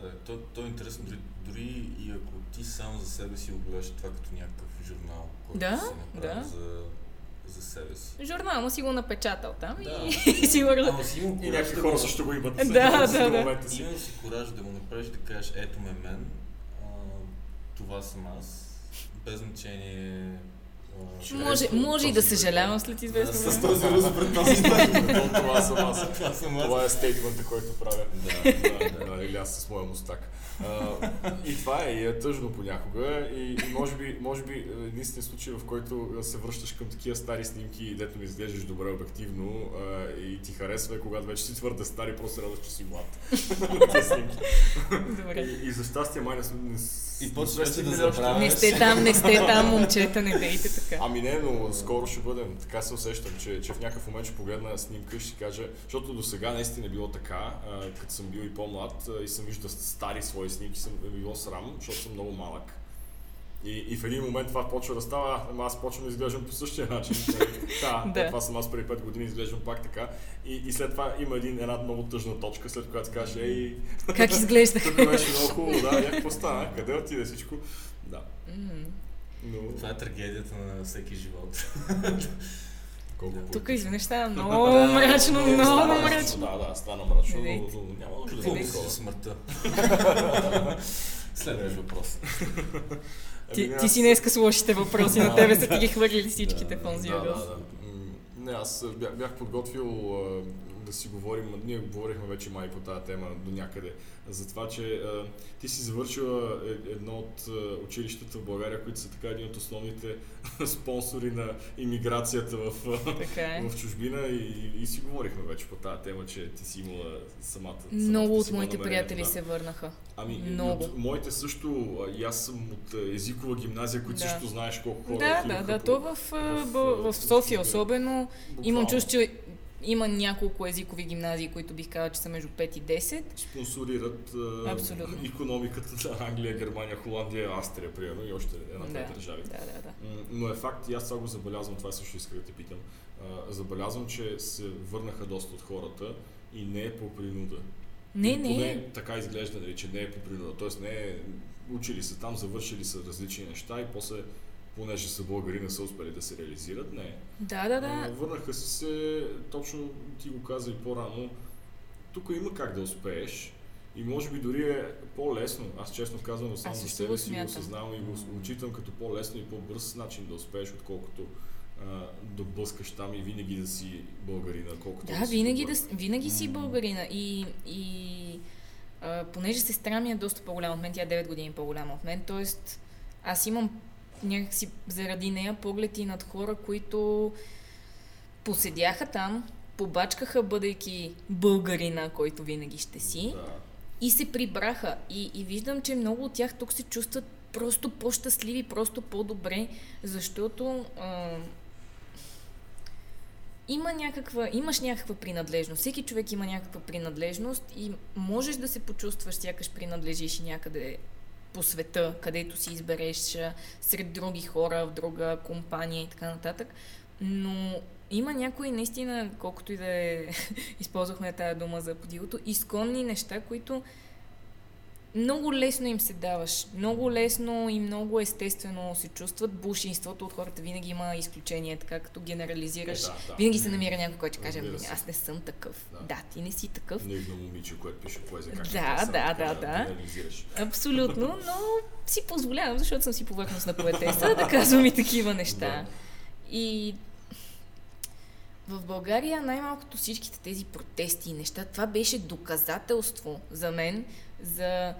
Да, то, то е интересно, дори, дори и ако ти само за себе си огледаш това като някакъв журнал, който да, си направи да. за, за себе си. Журнал, но си го напечатал там да, и, и си го... Ама си имал кураж да го... също го имат. Да, да, да. Имал си кураж да го направиш, да кажеш, ето ме мен, а, това съм аз, без значение... Може, може и да съжалявам след известно. С този разбред аз това съм аз. Това е стейтмента, който правя. Да, да, или аз с моя мустак. И това е тъжно понякога. И може би единствен случай, в който се връщаш към такива стари снимки, дето ми изглеждаш добре обективно и ти харесва, когато вече си твърде стар и просто радваш, че си млад. И за щастие май не съм... И по-свести да забравяш. Не сте там, не сте там, момчета, не дейте така. Ами не, но скоро ще бъдем. Така се усещам, че, че в някакъв момент ще погледна снимка и ще кажа, защото до сега наистина е било така, като съм бил и по-млад и съм виждал стари свои снимки, съм е било срам, защото съм много малък. И, и в един момент това почва да става, ама аз почвам да изглеждам по същия начин. Та, да, това съм аз преди пет години, изглеждам пак така. И, и след това има един, една много тъжна точка, след която кажеш, ей... Как изглеждах? Тук беше много хубаво, да, някакво стана, къде отиде всичко? Да. Mm-hmm. Но... Това е трагедията на всеки живот. Тук извинеш, стана много мрачно, много мрачно. Да, да, стана мрачно, но няма нужда да е такова. Смъртта. Следващ въпрос. Ти, ти си днеска с лошите въпроси, на тебе са ти ги хвърлили всичките фонзиови. Да, да, да. Не, аз бях подготвил да си говорим, ние говорихме вече май по тази тема до някъде, за това, че ти си завършила едно от училищата в България, които са така един от основните спонсори на имиграцията в, е. в чужбина и, и си говорихме вече по тази тема, че ти си имала самата... Много от моите приятели да. се върнаха. Ами, много. Моите също, и аз съм от езикова гимназия, които да. също знаеш колко хора... Да, да, да, то в, в, в, в София особено буквално. Имам чувство, че има няколко езикови гимназии, които бих казала, че са между пет и десет. Спонсорират е, икономиката на Англия, Германия, Холандия, Австрия, примерно, и още една две да, държави. Да, да, да. Но е факт, и аз това го забелязвам, това също исках да те питам. А, забелязвам, че се върнаха доста от хората и не е по принуда. Не, не. Поне така изглежда, нали, че не е по принуда. Тоест не е, учили са там, завършили са различни неща и после... понеже са българи, не са успели да се реализират, не. Да, да, да. Но върнаха си се, точно ти го каза и по-рано, тук има как да успееш и може би дори е по-лесно, аз честно казвам, само за себе си го осъзнавам и го отчитам като по-лесно и по-бърз начин да успееш, отколкото добъскаш там и винаги да си българина, колкото да, да си винаги, да, винаги си българина. И, и а, понеже сестра ми е доста по-голяма от мен, тя е девет години по-голяма от мен, т.е. аз имам някакси заради нея погледи над хора, които поседяха там, побачкаха, бъдейки българина, който винаги ще си, да. И се прибраха. И, и виждам, че много от тях тук се чувстват просто по-щастливи, просто по-добре, защото а, има някаква, имаш някаква принадлежност. Всеки човек има някаква принадлежност и можеш да се почувстваш сякаш принадлежиш някъде по света, където си избереш, сред други хора, в друга компания и така нататък. Но има някои наистина, колкото и да е, използвахме тая дума за подилото, изконни неща, които много лесно им се даваш, много лесно и много естествено се чувстват. Булшинството от хората винаги има изключение, така като генерализираш. Е, да, да. Винаги се намира някой, който каже, аз не съм такъв. Да, да, ти не си такъв. Не едно момиче, което пише поезия, как да, да, да, да, да. Абсолютно, но си позволявам, защото съм си повърхност на поетеса, да казвам и такива неща. И в България най-малкото всичките тези протести и неща, това беше доказателство за мен за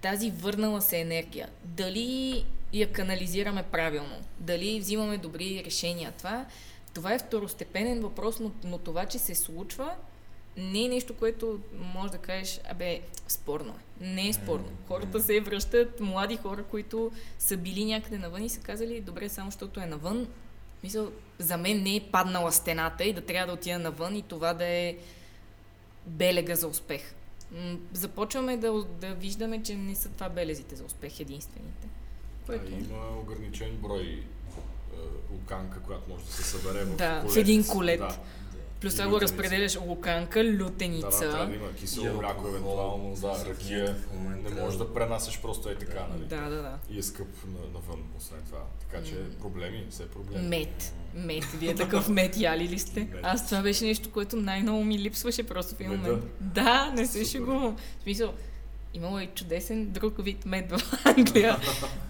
тази върнала се енергия. Дали я канализираме правилно, дали взимаме добри решения. Това, това е второстепенен въпрос, но, но това, че се случва, не е нещо, което може да кажеш, абе, спорно е. Не е спорно. Хората се връщат, млади хора, които са били някъде навън и са казали, добре, само защото е навън. Мисля, за мен не е паднала стената и да трябва да отида навън и това да е белега за успех. Започваме да, да виждаме, че не са това белезите за успех единствените. Което... А, има ограничен брой луканка, която може да се събере в, да, в един колет. Да. Плюс това го разпределяш луканка, лютеница. Да, да, трябва да има кисело мляко, евентуално, да, ракия. Не можеш да пренасяш просто е така, нали? Да, да, да. И е скъп навън, освен това. Така че проблеми, все проблеми. Мед. Мед. Вие такъв мед яли ли сте? Мед. Аз това беше нещо, което най-много ми липсваше просто в един момент. Да, не се шегувам. В смисъл, имало и чудесен друг вид мед в Англия.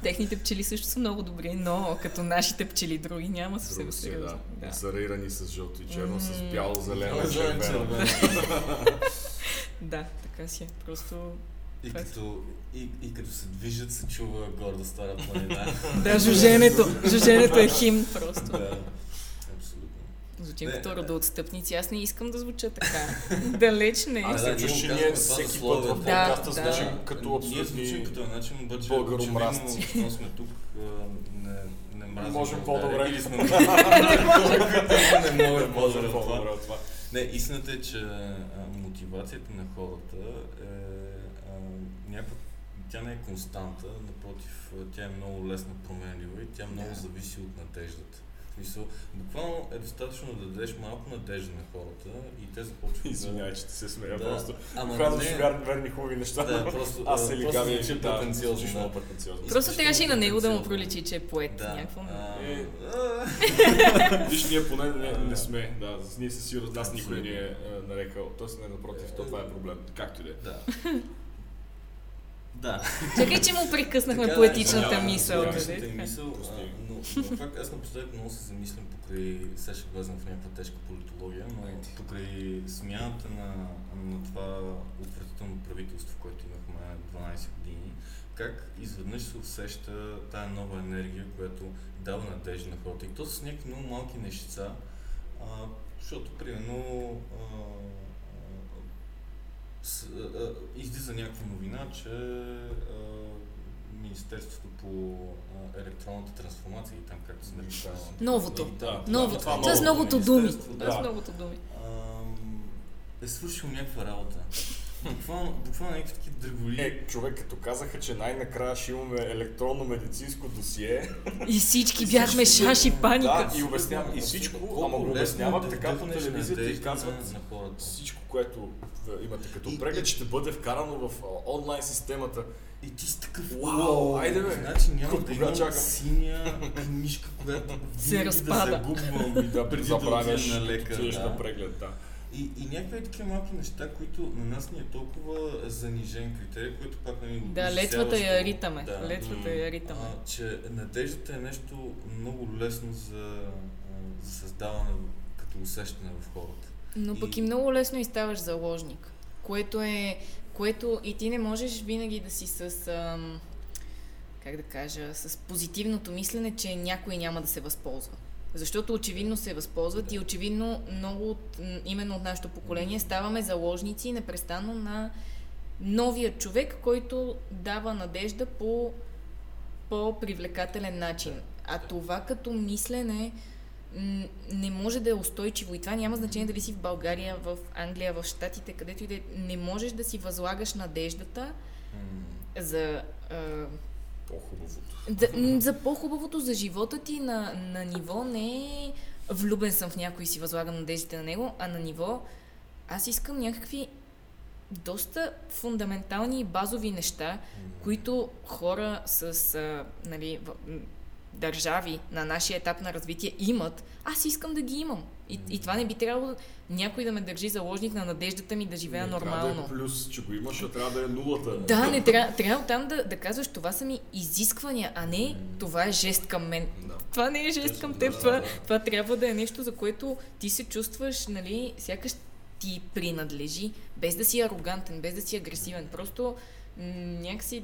Техните пчели също са много добри, но като нашите пчели други няма съвсем сериозно. Да. Да. Сарирани с жълто и черно, mm-hmm. с бяло, зелено, червено. Да, така си е. Просто... И като, и, и като се движат, се чува горда стара планина. Да, жуженето. Жуженето е химн просто. Да. Звучим като родоотстъпници. Аз не искам да звуча така. Далеч не. Аз да чуш, че ние всеки път в подкаста звучим като абсолютни българомразци. Очевидно сме тук, не мразим. Можем по-добре. Или сме не можем по-добре от това. Не, истината е, че мотивацията на хората е някаква... Тя не е константа, напротив, тя е много лесно променлива и тя много зависи от надеждата. Мисъл, буквално е достатъчно да дадеш малко надежда на хората и те започват да... Извинявай, че те се смея, да, просто показваш верни хубави неща, да, просто, аз се лигави, да, че е потенциозно. Да. потенциозно. Просто трябваше и на него да му проличи, че е поет. Да. Някакво... Виж, ние поне не, не сме, да, ние със сигурност нас никой не е нарекал, тоест не напротив, е, то това е проблем, както и да е. Да. Чакай, че му прекъснахме така, поетичната да, мисъл. Поетичната да, мисъл, а, но, но факт, аз напоследък много се замислям покрай, сега ще влезам в някаква тежка политология, но покрай смяната на, на това отвратително правителство, което имахме дванайсет години, как изведнъж се усеща тая нова енергия, която дава надежда на хората. И то с някакви много малки нещица, а, защото примерно а, излиза някаква новина, че а, Министерството по а, електронната трансформация и там както се нарича. Новото. Да, новото. Това, това, това с многото думи. Да. Да, с многото думи. А, е свършил някаква работа. Буквално някакви такива дръгови. Е, човек, като казаха, че най-накрая ще имаме електронно медицинско досие. И всички бяхме шаш и паника. Да, и обяснявам, и всичко, ама го обясняват така по телевизията и казват всичко, което имате като преглед, ще бъде вкарано в онлайн системата. И ти си такъв, вау, айде бе, значи няма да имам синя книжка, която винаги да загубвам, преди да отидем на лекар. И, и някакви такива малки неща, които на нас ни е толкова занижен критерий, което пак не ми го Да, летвата я ритаме. Да, летвата м- я ритаме. А, че надеждата е нещо много лесно за, за създаване като усещане в хората. Но и... пък и много лесно и ставаш заложник, което е, което и ти не можеш винаги да си с... Ам... как да кажа, с позитивното мислене, че някой няма да се възползва. Защото очевидно се възползват да. И очевидно много от, именно от нашето поколение ставаме заложници непрестанно на новия човек, който дава надежда по по-привлекателен начин. А това като мислене не може да е устойчиво и това няма значение дали си в България, в Англия, в Щатите, където и да не можеш да си възлагаш надеждата за... по-хубавото. За, за по-хубавото, за живота ти на, на ниво не е влюбен съм в някой и си възлагам надеждите на него, а на ниво аз искам някакви доста фундаментални и базови неща, които хора с а, нали, в, държави на нашия етап на развитие имат. Аз искам да ги имам. И, и това не би трябвало някой да ме държи заложник на надеждата ми да живея не нормално. Не да е плюс, че го имаш, а трябва да е нулата. Да, не трябва, трябва там да, да казваш, това са ми изисквания, а не това е жест към мен. Да. Това не е жест към теб, да, това, да. това трябва да е нещо, за което ти се чувстваш, нали, сякаш ти принадлежи, без да си арогантен, без да си агресивен. Просто някакси...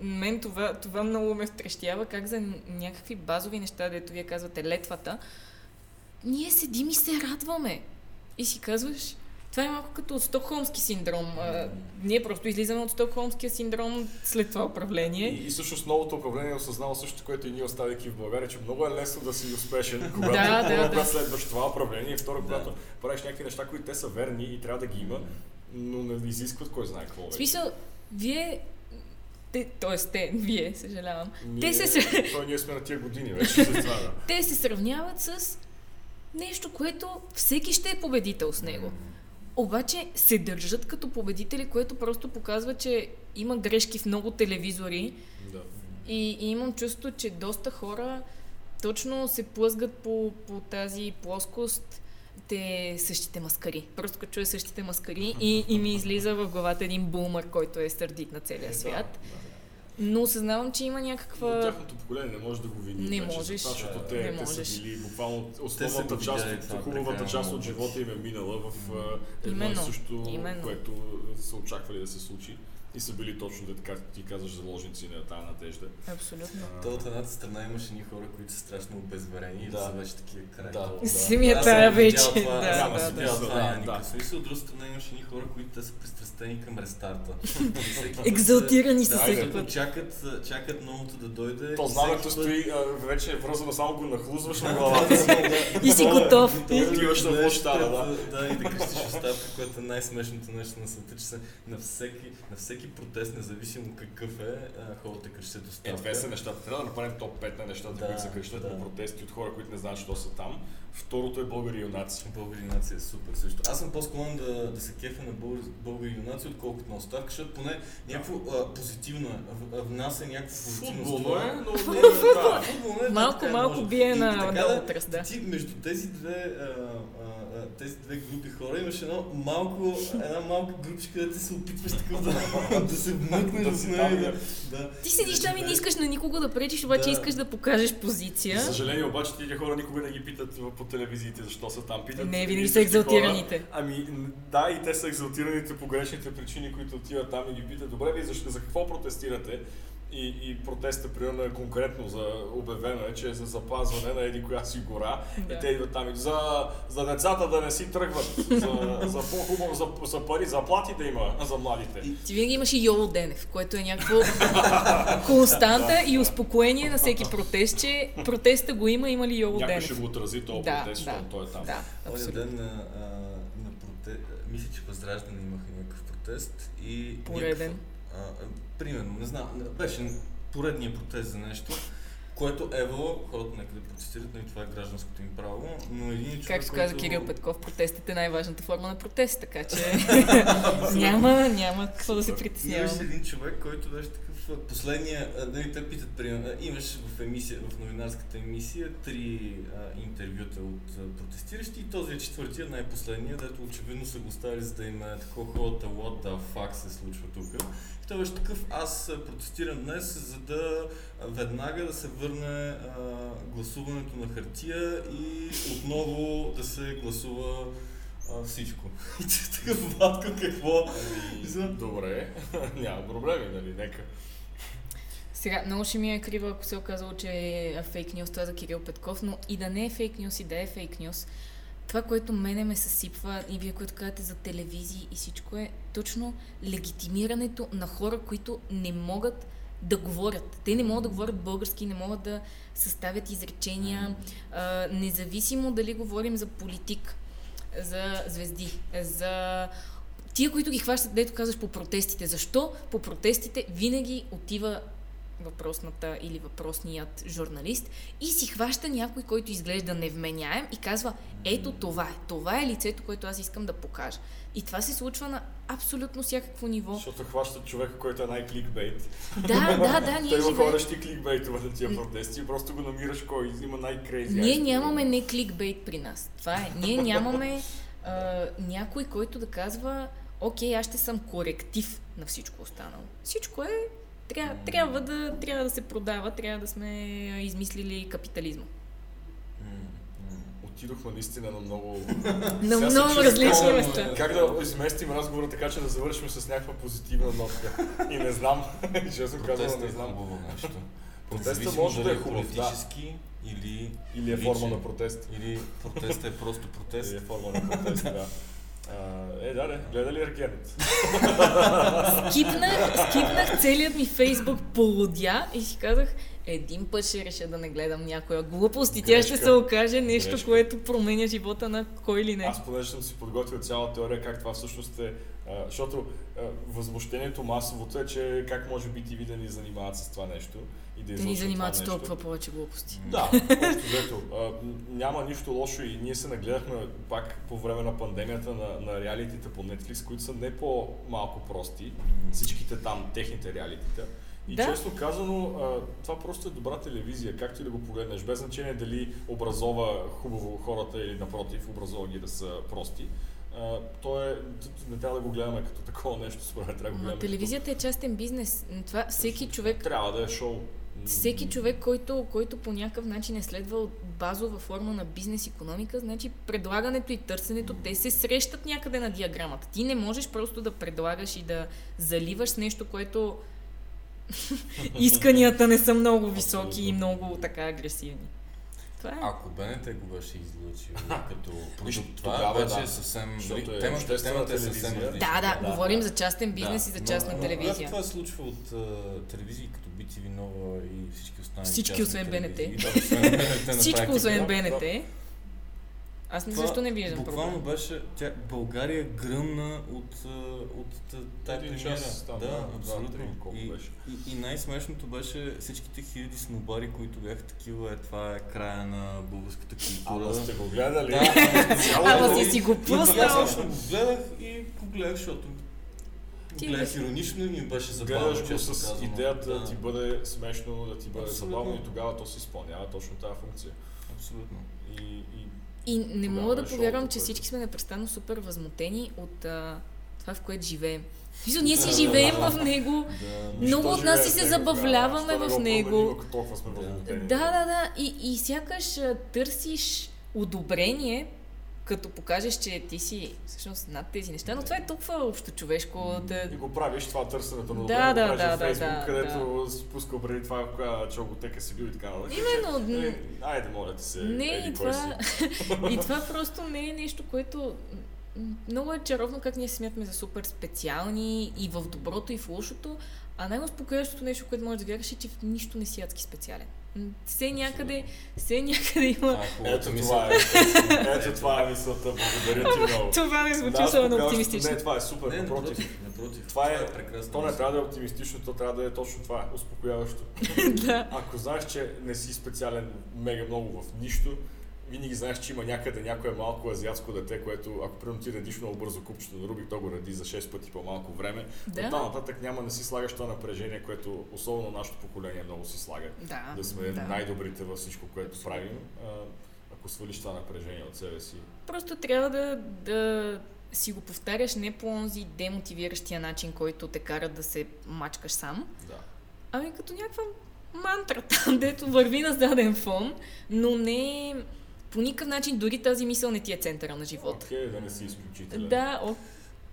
Мен това, това много ме втрещява, как за някакви базови неща, дето вие казвате летвата, ние седим и се радваме. И си казваш, това е малко като от Стокхолмски синдром. А, ние просто излизаме от Стокхолмския синдром след това управление. И, и всъщност новото управление е осъзнало също, което и ние оставяйки в България, че много е лесно да си успешен, когато да, да, да. следваш това управление. И второ, да. когато правиш някакви неща, които те са верни и трябва да ги има, но не изискват кой знае какво. В смисъл, вие... Те, тоест, те, вие, съжалявам. Ние, те се... Той ние сме на тия години вече. Те се сравняват с нещо, което всеки ще е победител с него. Обаче се държат като победители, което просто показва, че има грешки в много телевизори. Да. И, и имам чувство, че доста хора точно се плъзгат по, по тази плоскост те същите маскари. Просто като чуя същите маскари и, и ми излиза в главата един бумър, който е сърдит на целия свят. Но осъзнавам, че има някаква... От тяхното поколение не може да го види. Не вече, можеш. Защото те, не те можеш. Са били буквално основната част, от, хубавата част от живота им е минала в едно и също, именно. Което са очаквали да се случи. И са били точно, както ти казваш, заложници на тази надежда. Абсолютно. А... То от едната страна имаше ни хора, които са страшно обезверени и да са вече такива край. Да, Симията вече. Няма Симията това е никакъв смисъл. От друга страна имаше ни хора, които са пристрастени към рестарта. Екзалтирани са всеки път. Чакат новото да дойде. То знамето стои, вече е връзвано, само го нахлузваш на главата си. И си готов. И отиваш на площада. Да, и да крещиш оставка, което е най-смешното нещо на света, че на всеки протест, независимо какъв е, хората крещат оставка. Е, две са нещата. Трябва да направим топ пет на нещата, да, които се крещат да. По протести от хора, които не знаят, що са там. Второто е българи юнаци. Българи юнаци е супер също. Аз съм по-склонен да, да се кефя на българ, българи юнаци, отколкото на оставка, защото поне някакво а, позитивно е. Внася някакво позитивно. Футболно е, но не е да. Футболно е. Малко, малко бие на много тръст, да. Ти между тези две тези две групи хора имаш едно малко, една малка групичка, да ти се опитваш такъв да, да се вмъкнеш да си там. Да, да. Ти седиш там и не искаш на никого да пречиш, обаче да. Искаш да покажеш позиция. За съжаление, обаче тези хора никога не ги питат по телевизиите, защо са там. Питат. Не, винаги са екзалтираните. Хора. Ами да, и те са екзалтираните по грешните причини, които отиват там и ги питат. Добре, ви защо, за какво протестирате? И, и протеста, примерно, е конкретно за обявено е, че е за запазване на еди коя си гора. Да. И те идват там и за, за децата да не си тръгват, за, за по-хубаво, за, за пари, за плати да има за младите. И ти винаги имаш и Йово Денев, което е някакво константа и успокоение на всеки протест, че протеста го има, има ли Йово Денев. Някой ще го отрази този да, протест, да, той е там. Да, този ден на, на протест, мисля, че Възраждане имаха някакъв протест и пореден. Някакъв... Uh, примерно, не знам, беше поредния протест за нещо, което евало, хората някъде протестират, но и това е гражданското им право, но един човек, както който... каза Кирил Петков, протестът е най-важната форма на протест, така че няма, няма какво да се притеснява. Имаше един човек, който беше такъв последния, нали, те питат, пример, имаш в емисия, в новинарската емисия три а, интервюта от а, протестиращи и този е четвъртия, най-последния, дето очевидно са го ставили, за да има такова хората what the fuck се случва тук. И това беше такъв, аз протестирам днес, за да веднага да се върне а, гласуването на хартия и отново да се гласува А, всичко. И че такъв батко какво... Ами, добре, няма проблеми, нали, нека. Сега, много ще ми е криво, ако се оказало, че е фейк нюс, това за Кирил Петков, но и да не е фейк нюс, и да е фейк нюс, това, което мене ме съсипва, и вие, които казвате за телевизии и всичко, е точно легитимирането на хора, които не могат да говорят. Те не могат да говорят български, не могат да съставят изречения, а, независимо дали говорим за политик, за звезди, за тия, които ги хващат, дето казваш по протестите. Защо по протестите винаги отива въпросната или въпросният журналист и си хваща някой, който изглежда невменяем и казва, ето това е, това е лицето, което аз искам да покажа. И това се случва на абсолютно всякакво ниво. Защото хващат човека, който е най-кликбейт. Да, да, да. Той има хорещи кликбейтове на тия протести и просто го намираш кой има най-крейзи. Ние нямаме не кликбейт при нас. Това е. Ние нямаме а, някой, който да казва, окей, аз ще съм коректив на всичко останало. Всичко е Трябва, трябва, да, трябва да се продава, трябва да сме измислили капитализма. Отидохме наистина на много... на много различни места. Как да изместим разговора така, че да завършим с някаква позитивна нотка. И не знам, честно казвам, не знам. Протестът може да е политически или... Или е форма на протест. Или протестът е просто протест. Или е форма на протест, да. Uh, е, да, да, гледа ли Аркенът? скипнах, скипнах целият ми Фейсбук полудя и си казах, един път ще реша да не гледам някоя глупост и тя ще се окаже нещо, грешка, което променя живота на кой ли не. Аз понеже съм си подготвил цяла теория как това всъщност е, а, защото а, възмущението масовото е, че как може би ти ви да ни занимават с това нещо. И да, да ни занимават с толкова повече глупости. Да, просто дето. Няма нищо лошо и ние се нагледахме пак по време на пандемията на, на реалитите по Netflix, които са не по-малко прости, всичките там, техните реалитита. И да, честно казано, това просто е добра телевизия, както и да го погледнеш, без значение дали образова хубаво хората или напротив, образова ги да са прости. Uh, то е, не трябва да го гледаме като такова нещо, според трябва да го гледаме. Телевизията като... е частен бизнес. Това всеки човек... Трябва да е шоу. Всеки човек, който, който по някакъв начин е следвал базова форма на бизнес икономика, значи предлагането и търсенето, те се срещат някъде на диаграмата. Ти не можеш просто да предлагаш и да заливаш с нещо, което исканията не са много високи и много така агресивни. Е. Ако Бенете го беше излучил като продукт, това вече да, е съвсем... Е, темата, темата е съвсем различна. Да, да, да, говорим да, за частен бизнес да, и за частна но, телевизия. Но това се случва от uh, телевизии като би ти ви Нова и всички останали всички освен БНТ. Всичко освен БНТ. Аз не също не виждам проблем. Буквално беше... Тя, България гръмна от, от, от тази премиера. Да, да, абсолютно. Да, и, и, и най-смешното беше всичките хиляди снобари, които бяха такива. Е, това е края на българската култура. Ама сте го гледали? Да, ама си си го пуснал. Аз го гледах и го гледах, защото гледах иронично и ми беше забавно. Гледаш го с идеята да ти бъде смешно, да ти бъде забавно и тогава то се изпълнява точно тази функция. Абсолютно. И не мога да, да, да повярвам, че всички сме непрестанно супер възмутени от а, това, в което живеем. Мисля, ние си живеем в него, да, много от нас си се забавляваме да, в него. Да, да, да. И, и сякаш търсиш одобрение, като покажеш, че ти си всъщност над тези неща, но това е толкова общочовешко. Да... И го правиш това търсенето на добре, да, го да, да, Фейсбук, да, където да, спускал преди това, коя чолготека си бил и така. Именно. Че, е, айде, моля ти се, не, еди и това... кой си. И това просто не е нещо, което... Много е чаровно как ние се смятаме за супер специални и в доброто, и в лошото, а най-успокоящото нещо, което можеш да вярваш е, че в нищо не си адски специален. Все някъде, все някъде има... А, ето, това е, ето това е мисълта, благодаря ти много. Това не звучи особено да, оптимистично. Не, това е супер, не, напротив. напротив, напротив. Това е, прекрасно. То не трябва да е оптимистично, то трябва да е точно това, успокояващо. Да. Ако знаеш, че не си специален мега много в нищо, винаги знаеш, че има някъде някое малко азиатско дете, което ако примерно ти редиш много бързо купчето на Рубик, то го ради за шест пъти по-малко време. Да. От там нататък няма, не си слагаш това напрежение, което особено нашето поколение много си слага. Да, да сме да. най-добрите във всичко, което правим. Ако свалиш това напрежение от себе си. Просто трябва да, да си го повтаряш не по онзи демотивиращия начин, който те кара да се мачкаш сам. Да. Ами като някаква мантра там, дето върви на заден фон, но не... По никакъв начин дори тази мисъл не ти е центъра на живота. Окей, okay, да не си изключителен. Да, о...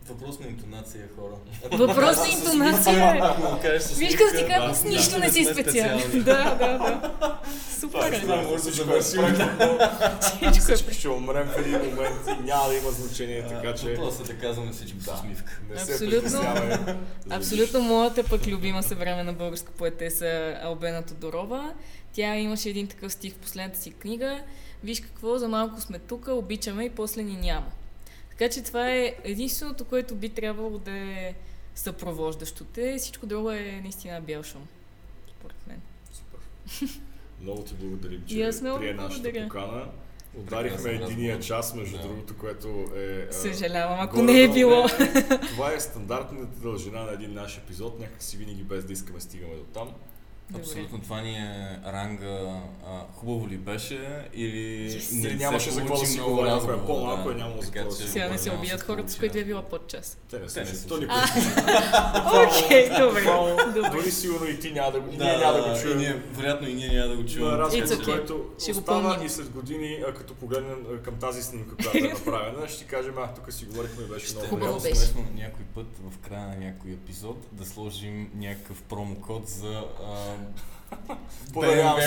Въпрос на интонация, хора. Въпрос на интонация. Виж като ти казвам, с нищо не си специален. Да, да, да. Супер. Това може да завършим. Всички ще умрем в един момент и няма да има значение, така че... Въпросът да казваме всички с усмивка. Абсолютно. Абсолютно моята пък любима съвременна българска поетеса Албена Тодорова. Тя имаше един такъв стих в последната си книга. Виж какво, за малко сме тука, обичаме и после ни няма. Така че това е единственото, което би трябвало да е съпровождащо те. Всичко друго е наистина бял шум, според мен. Супер. Много ти благодарим, че прие нашата покана. Ударихме единия час, между yeah. другото, което е... Съжалявам, ако горе, не е било. Това е стандартната дължина на един наш епизод. Някак си винаги без да искаме стигаме до там. Добре. Абсолютно, това ни е ранга а, хубаво ли беше или не, не нямаше за какво да си говорим, ако е по-малко да, и нямало за какво да си говорим. Сега не се убият хората, с които е била под час. Те не слушат, то никой. Окей, добре. Дори сигурно и ти няма да го чуем. Вероятно и ние няма да го чуем. Разказ, който остава и след години, като погледнем към тази снимка, която е направена, ще ти кажем, ах, тук си говорихме, беше много хубаво. Смешно някой път в края на някой епизод да сложим някакъв промокод за... Подарявам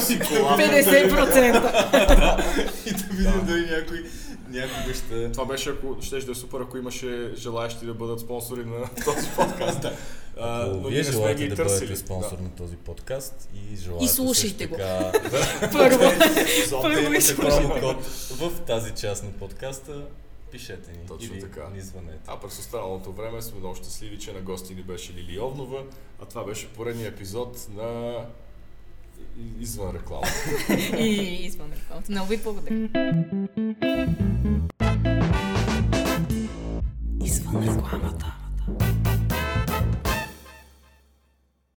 си кола петдесет процента и да видим дали някой някой ще... Това беше, ако щеш да е супер, ако имаше желаящи да бъдат спонсори на този подкаст. А, но вие желаете да бъдете спонсор да. на този подкаст и желаете и слушайте го. Така... Първо, първо и слушайте. В тази част на подкаста пишете ни. Точно или така. Ни звънете. А през останалото време сме много щастливи, че на гости ни беше Лили Йовнова, а това беше поредният епизод на Извън реклама. И Извън реклама. Много ви благодаря. Извън рекламата.